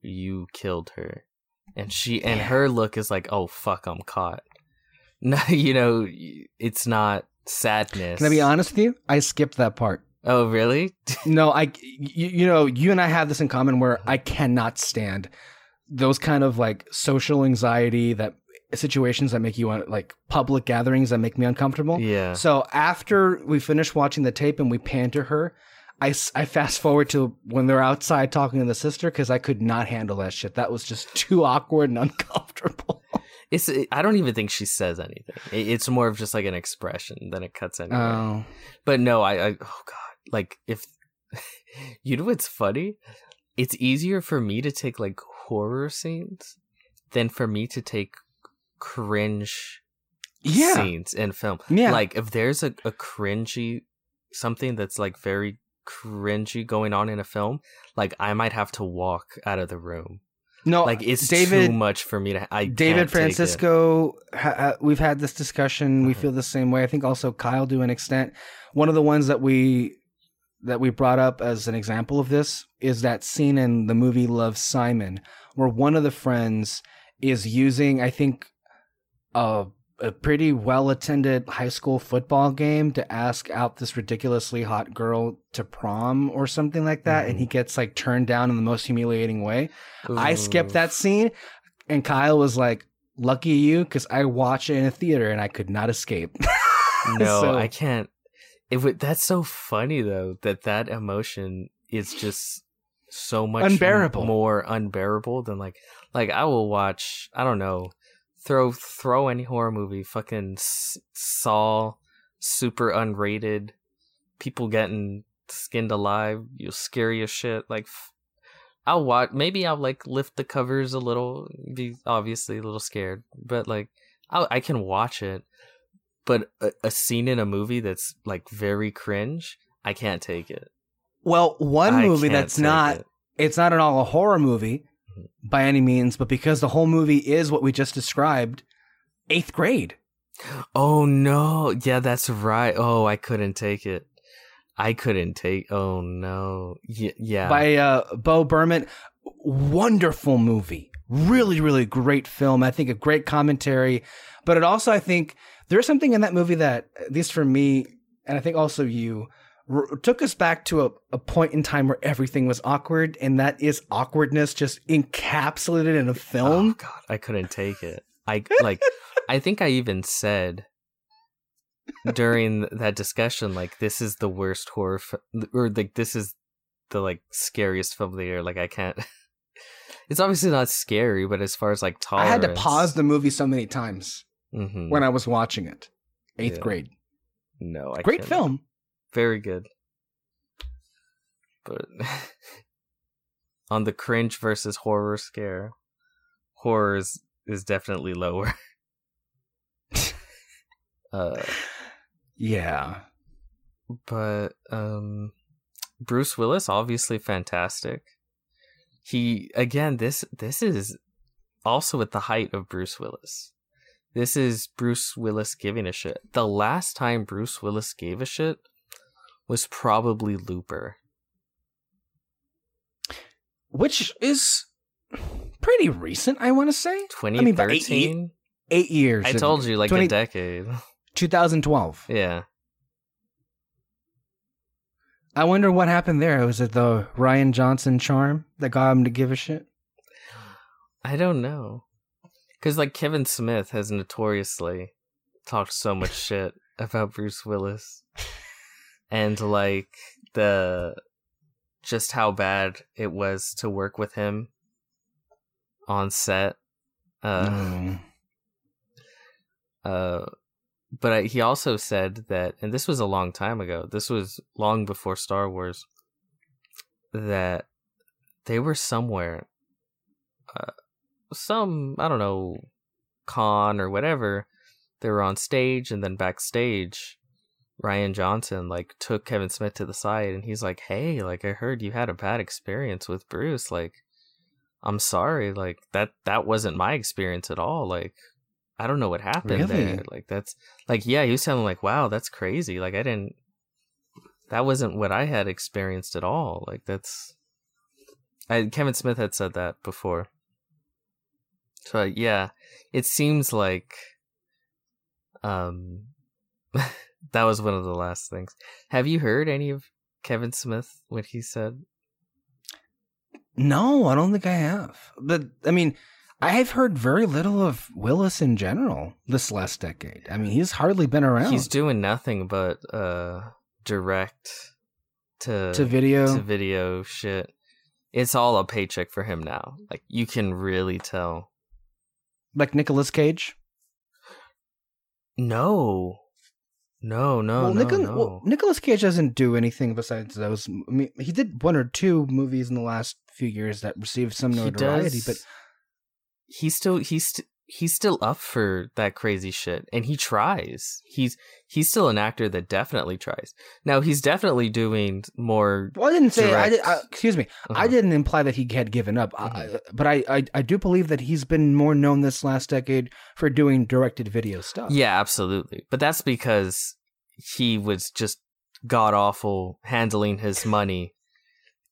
killed her, and she and her look is like, oh fuck, I'm caught. No, you know, it's not sadness. Can I be honest with you? I skipped that part. Oh, really? No, you know, you and I have this in common where I cannot stand those kind of like social anxiety that situations that make you like public gatherings that make me uncomfortable. Yeah. So after we finish watching the tape and we pan to her, I fast forward to when they're outside talking to the sister because I could not handle that shit. That was just too awkward and uncomfortable. I don't even think she says anything. It's more of just like an expression than it cuts anyway. Oh. But no, oh god, like if you know what's funny? It's easier for me to take like horror scenes than for me to take cringe scenes in film. Yeah. Like if there's a cringy something that's like very cringy going on in a film, like I might have to walk out of the room. No, like it's too much for me to. David Francisco, we've had this discussion. Mm-hmm. We feel the same way. I think also Kyle, to an extent. One of the ones that we brought up as an example of this is that scene in the movie Love, Simon, where one of the friends is using, I think, a pretty well-attended high school football game to ask out this ridiculously hot girl to prom or something like that. Mm. And he gets like turned down in the most humiliating way. Ooh. I skipped that scene and Kyle was like, lucky you, because I watch it in a theater and I could not escape. No, I can't. That's so funny though, that emotion is just so much more unbearable than like I will watch, I don't know, throw any horror movie, fucking Saw, super unrated, people getting skinned alive, you scary as shit. Like I'll watch, maybe I'll like lift the covers a little, be obviously a little scared, but like I can watch it. But a scene in a movie that's like very cringe, I can't take it. Well, one movie that's not it's not at all a horror movie by any means, but because the whole movie is what we just described, Eighth Grade. Oh no, yeah, that's right. Oh, I couldn't take it. Oh no, yeah. By Bo Burnham, wonderful movie, really, really great film. I think a great commentary, but it also, I think there's something in that movie that, at least for me, and I think also you, took us back to a point in time where everything was awkward, and that is awkwardness just encapsulated in a film. Oh god, I couldn't take it. I like I think I even said during that discussion, like, this is the worst horror or like this is the like scariest film of the year. Like I can't. It's obviously not scary, but as far as like tolerance, I had to pause the movie so many times when I was watching it. Eighth Grade. No, great film. Very good. But on the cringe versus horror scare, horror is definitely lower. Yeah. But Bruce Willis, obviously fantastic. He, again, this is also at the height of Bruce Willis. This is Bruce Willis giving a shit. The last time Bruce Willis gave a shit was probably Looper. Which is pretty recent, I want to say. 2013? 8 years. I told you, like, a decade. 2012. Yeah. I wonder what happened there. Was it the Ryan Johnson charm that got him to give a shit? I don't know. Because, like, Kevin Smith has notoriously talked so much shit about Bruce Willis. And, like, just how bad it was to work with him on set. But he also said that, and this was a long time ago, this was long before Star Wars, that they were somewhere, I don't know, con or whatever, they were on stage, and then backstage, Ryan Johnson, like, took Kevin Smith to the side, and he's like, hey, like, I heard you had a bad experience with Bruce, like, I'm sorry, like, that wasn't my experience at all, like, I don't know what happened there. Like, that's like, yeah, you sound like, wow, that's crazy. Like, that wasn't what I had experienced at all. Like, Kevin Smith had said that before. So yeah, it seems like, that was one of the last things. Have you heard any of Kevin Smith, what he said? No, I don't think I have, but I mean, I've heard very little of Willis in general this last decade. I mean, he's hardly been around. He's doing nothing but direct to video shit. It's all a paycheck for him now. Like, you can really tell. Like Nicolas Cage? No. Well, Nicolas Cage doesn't do anything besides those. I mean, he did one or two movies in the last few years that received some notoriety, but he's still up for that crazy shit, and he tries. He's still an actor that definitely tries. Now, he's definitely doing more. Well, I didn't say. Excuse me. Uh-huh. I didn't imply that he had given up. Mm-hmm. But I do believe that he's been more known this last decade for doing directed video stuff. Yeah, absolutely. But that's because he was just god awful handling his money,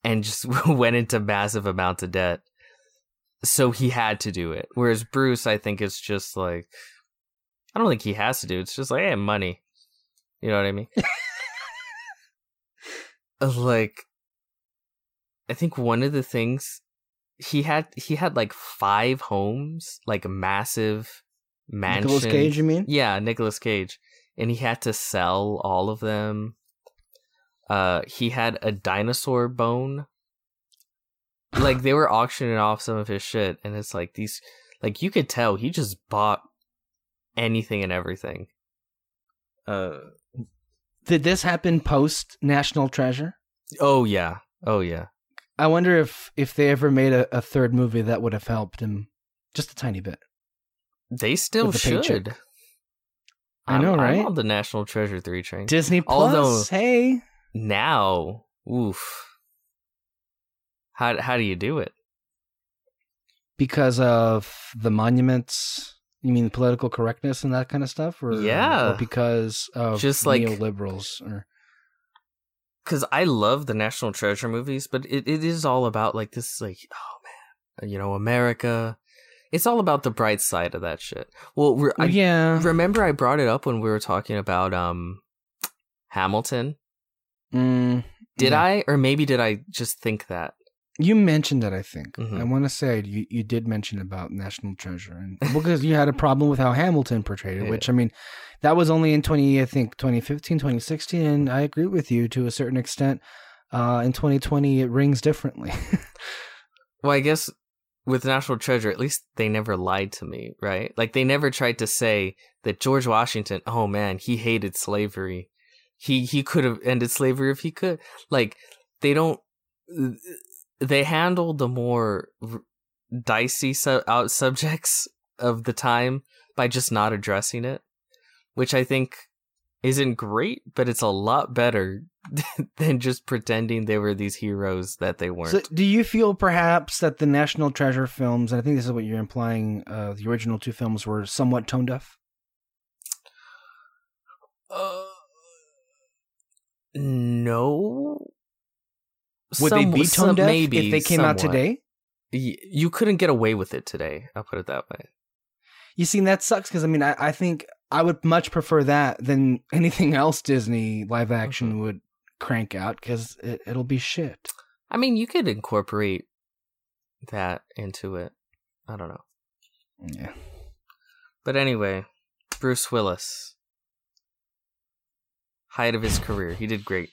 and just went into massive amounts of debt. So he had to do it. Whereas Bruce, I think, is just like, I don't think he has to do it. It's just like, hey, money. You know what I mean? Like, I think one of the things he had like 5 homes, like massive mansion. Nicolas Cage, you mean? Yeah, Nicolas Cage. And he had to sell all of them. He had a dinosaur bone. Like, they were auctioning off some of his shit, and it's like these, like, you could tell he just bought anything and everything. Did this happen post National Treasure? Oh yeah. I wonder if they ever made a third movie that would have helped him just a tiny bit. They still should. I know, right? I'm on the National Treasure 3 train. Disney Plus. Although, hey, now, oof. How do you do it? Because of the monuments, you mean political correctness and that kind of stuff? Or, yeah. Or because of just neoliberals? Because I love the National Treasure movies, but it is all about like this, like, oh man, you know, America. It's all about the bright side of that shit. Well, remember I brought it up when we were talking about Hamilton? Did I? Or maybe did I just think that? You mentioned it, I think. Mm-hmm. I want to say you did mention about National Treasure, and because you had a problem with how Hamilton portrayed it, which, I mean, that was only in 2015, 2016, and I agree with you to a certain extent. In 2020, it rings differently. Well, I guess with National Treasure, at least they never lied to me, right? Like, they never tried to say that George Washington, oh man, he hated slavery. He could have ended slavery if he could. Like, they don't. They handled the more dicey subjects of the time by just not addressing it, which I think isn't great, but it's a lot better than just pretending they were these heroes that they weren't. So do you feel perhaps that the National Treasure films, and I think this is what you're implying, the original two films were somewhat tone deaf? No. Would they be tone deaf if they came out today? You couldn't get away with it today. I'll put it that way. You see, that sucks because, I mean, I think I would much prefer that than anything else Disney live action would crank out because it'll be shit. I mean, you could incorporate that into it. I don't know. Yeah. But anyway, Bruce Willis. Height of his career. He did great.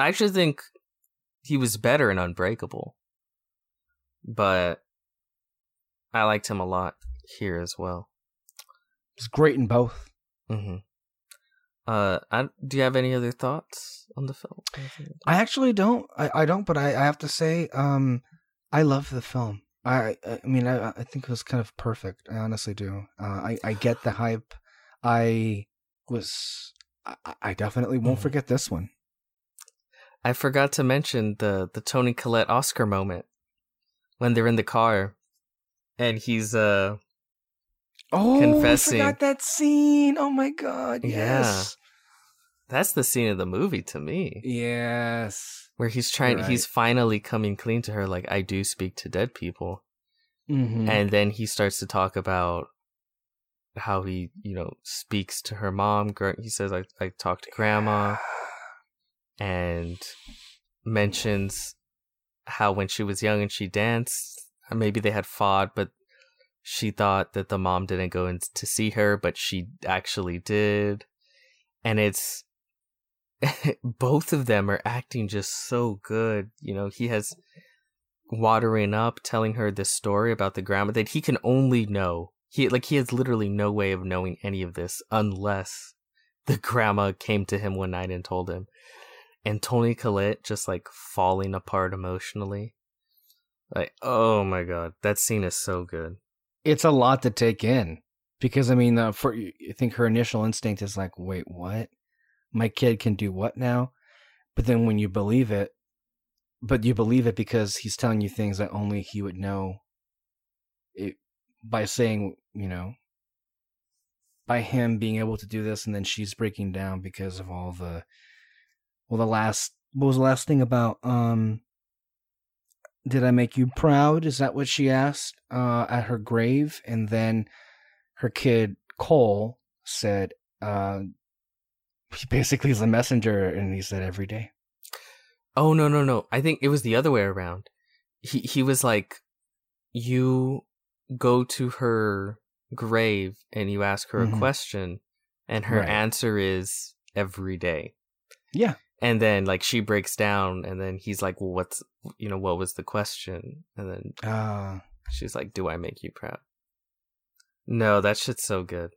I actually think he was better in Unbreakable. But I liked him a lot here as well. He's great in both. Mm-hmm. Do you have any other thoughts on the film? I actually don't. I don't, but I have to say, I love the film. I mean, I think it was kind of perfect. I honestly do. I get the hype. I definitely won't forget this one. I forgot to mention the Tony Collette Oscar moment when they're in the car and he's confessing. I forgot that scene. Oh my God. Yes. Yeah. That's the scene of the movie to me. Yes. Where he's finally coming clean to her. Like, I do speak to dead people. Mm-hmm. And then he starts to talk about how he, speaks to her mom. He says, I talked to grandma, and mentions how when she was young and she danced, maybe they had fought, but she thought that the mom didn't go in to see her, but she actually did. And it's both of them are acting just so good. He has watering up, telling her this story about the grandma that he can only know. He has literally no way of knowing any of this unless the grandma came to him one night and told him. And Toni Collette just falling apart emotionally. Oh my God, that scene is so good. It's a lot to take in because, I mean, I think her initial instinct is like, wait, what? My kid can do what now? But then when you believe it, because he's telling you things that only he would know it. By saying, by him being able to do this, and then she's breaking down because of all the, what was the last thing about, did I make you proud? Is that what she asked at her grave? And then her kid, Cole, said, he basically is a messenger, and he said every day. Oh, no. I think it was the other way around. He was like, you go to her grave and you ask her a question, and her answer is every day. Yeah. And then she breaks down, and then he's like, well, what's, what was the question? And then she's like, do I make you proud? No, that shit's so good.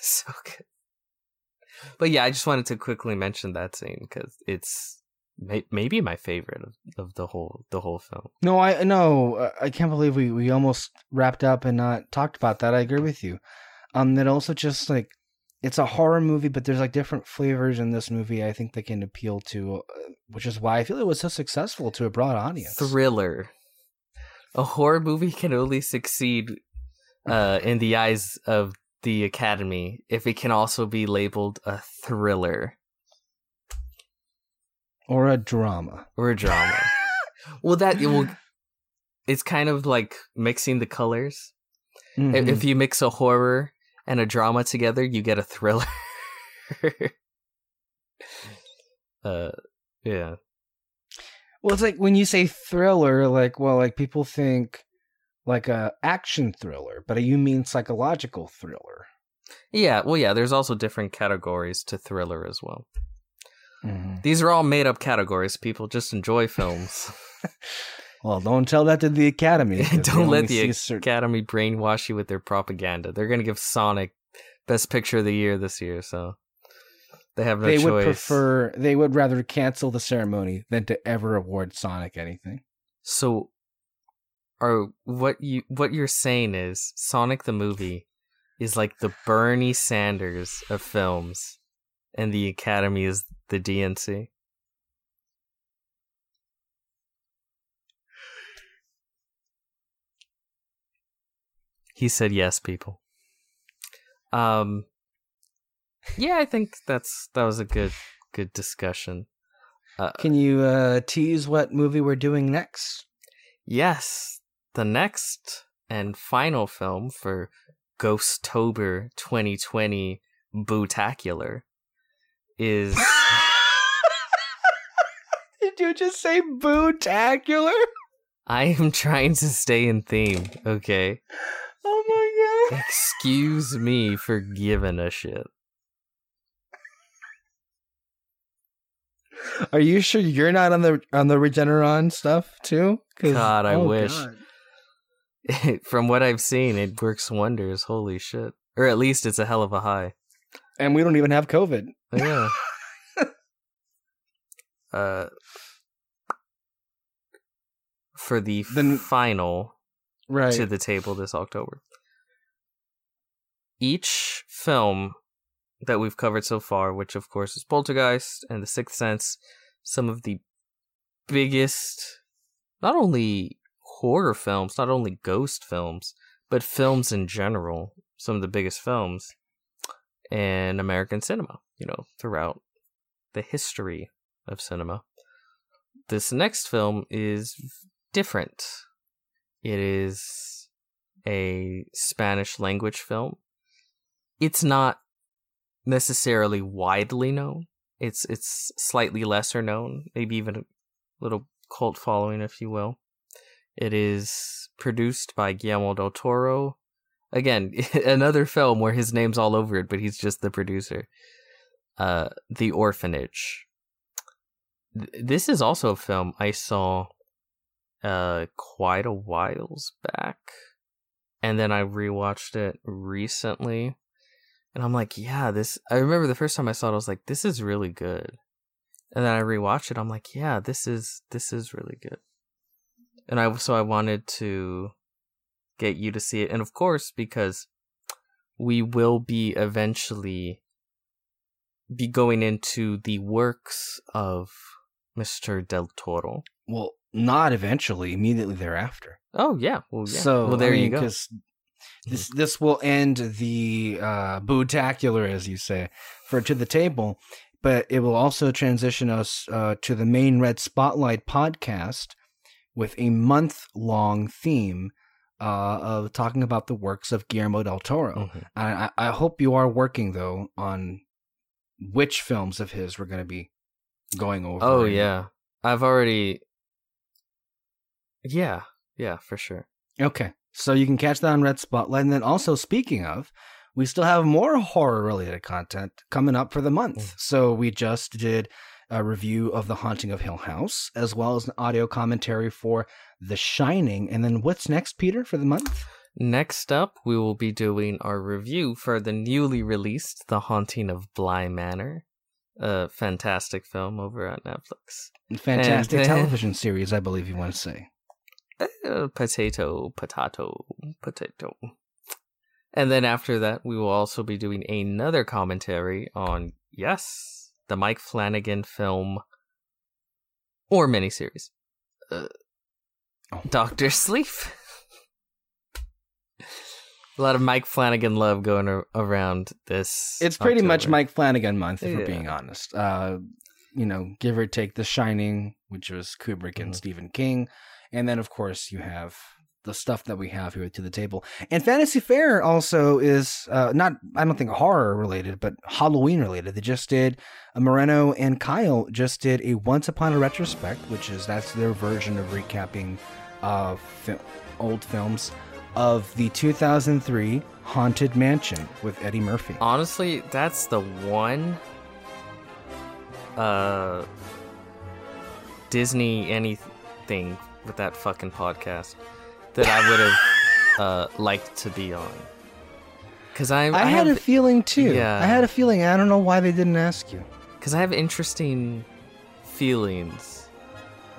So good. But yeah, I just wanted to quickly mention that scene because it's maybe my favorite of the whole film. No, I can't believe we almost wrapped up and not talked about that. I agree with you. That also just it's a horror movie, but there's different flavors in this movie. I think they can appeal to, which is why I feel it was so successful to a broad audience. Thriller. A horror movie can only succeed in the eyes of the Academy if it can also be labeled a thriller. Or a drama. Well, it's kind of like mixing the colors. Mm-hmm. If you mix a horror and a drama together, you get a thriller. Yeah. Well, it's when you say thriller, people think a action thriller, but you mean psychological thriller. Yeah. Well, yeah, there's also different categories to thriller as well. Mm-hmm. These are all made-up categories. People just enjoy films. Well, don't tell that to the Academy. Don't let the Academy brainwash you with their propaganda. They're going to give Sonic Best Picture of the Year this year, so they have no choice. They would rather cancel the ceremony than to ever award Sonic anything. So, what you're saying is Sonic the movie is like the Bernie Sanders of films. and the Academy is the DNC. He said yes, people. Yeah, I think that was a good discussion. Can you tease what movie we're doing next? Yes, the next and final film for Ghostober 2020 Bootacular is... Did you just say Bootacular? I am trying to stay in theme, okay? Oh my god. Excuse me for giving a shit. Are you sure you're not on the Regeneron stuff too? God, I wish. God. From what I've seen, it works wonders. Holy shit! Or at least it's a hell of a high. And we don't even have COVID. Yeah. For the final right to the table this October. Each film that we've covered so far, which of course is Poltergeist and The Sixth Sense, some of the biggest, not only horror films, not only ghost films, but films in general, some of the biggest films in American cinema, you know, throughout the history of cinema. This next film is different. It is a Spanish language film. It's not necessarily widely known. It's slightly lesser known, maybe even a little cult following, if you will. It is produced by Guillermo del Toro. Again, another film where his name's all over it, but he's just the producer. The Orphanage. This is also a film I saw quite a while back, and then I rewatched it recently. And I'm like, yeah, this... I remember the first time I saw it, I was like, this is really good. And then I rewatched it, I'm like, yeah, this is really good. And I wanted to get you to see it. And of course, because we will be eventually be going into the works of Mr. Del Toro. Well, not eventually, immediately thereafter. Oh, yeah. Well, yeah. So, well, there you go. This will end the Bootacular, as you say, for To the Table, but it will also transition us to the main Red Spotlight podcast with a month-long theme of talking about the works of Guillermo del Toro. Mm-hmm. I hope you are working, though, on which films of his we're going to be going over. Oh, yeah. I've already... Yeah, for sure. Okay. So you can catch that on Red Spotlight. And then also, speaking of, we still have more horror-related content coming up for the month. Mm-hmm. So we just did a review of The Haunting of Hill House, as well as an audio commentary for The Shining. And then what's next, Peter, for the month? Next up, we will be doing our review for the newly released The Haunting of Bly Manor, a fantastic film over on Netflix. Fantastic television series, I believe you want to say. Potato. And then after that, we will also be doing another commentary on, yes, the Mike Flanagan film or miniseries, Dr. Sleep. A lot of Mike Flanagan love going around this. It's pretty much Mike Flanagan month, if we're being honest. You know, give or take The Shining, which was Kubrick and Stephen King. And then, of course, you have the stuff that we have here To the Table. And Fantasy Fair also is not, I don't think horror-related, but Halloween-related. They just did, Moreno and Kyle just did a Once Upon a Retrospect, which is, that's their version of recapping old films, of the 2003 Haunted Mansion with Eddie Murphy. Honestly, that's the one Disney anything with that fucking podcast that I would have liked to be on, because I had a feeling too. Yeah, I had a feeling. I don't know why they didn't ask you, because I have interesting feelings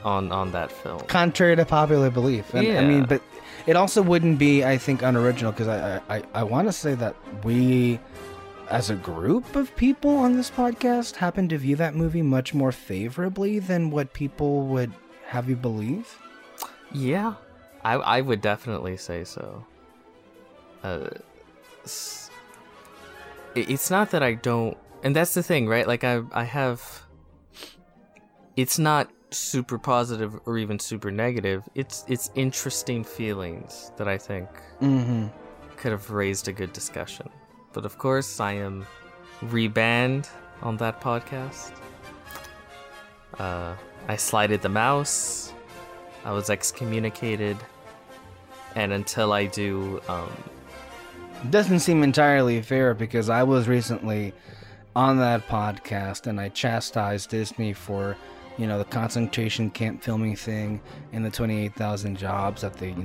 on that film, contrary to popular belief. And, yeah. I mean, but it also wouldn't be, I think, unoriginal, because I want to say that we as a group of people on this podcast happen to view that movie much more favorably than what people would have you believe? Yeah, I would definitely say so. It's not that I don't, and that's the thing, right? Like I have, it's not super positive or even super negative. It's interesting feelings that I think could have raised a good discussion. But of course, I am rebanned on that podcast. I slided the mouse. I was excommunicated. And until I do... Doesn't seem entirely fair, because I was recently on that podcast and I chastised Disney for, you know, the concentration camp filming thing and the 28,000 jobs that they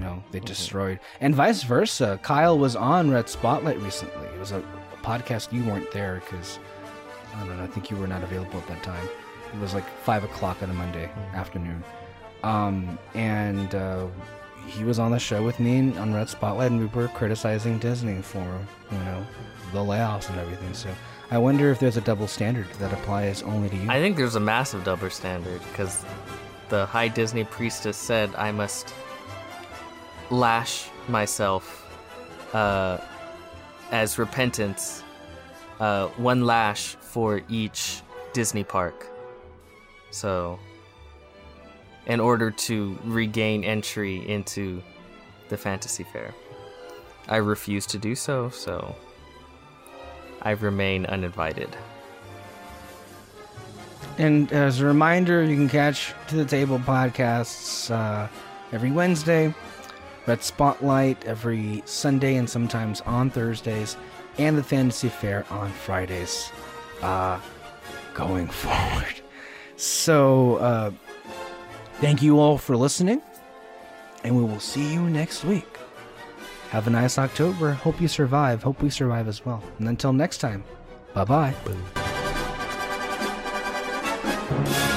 destroyed, and vice versa. Kyle was on Red Spotlight recently. It was a podcast. You weren't there because, I don't know, I think you were not available at that time. It was like 5 o'clock on a Monday afternoon. He was on the show with me on Red Spotlight, and we were criticizing Disney for, you know, the layoffs and everything. So I wonder if there's a double standard that applies only to you. I think there's a massive double standard, because the high Disney priestess said I must lash myself as repentance, one lash for each Disney park. So... in order to regain entry into the Fantasy Fair. I refuse to do so, so I remain uninvited. And as a reminder, you can catch To The Table podcasts every Wednesday, Red Spotlight every Sunday and sometimes on Thursdays, and the Fantasy Fair on Fridays going forward. So... thank you all for listening, and we will see you next week. Have a nice October. Hope you survive. Hope we survive as well. And until next time, bye-bye. Bye.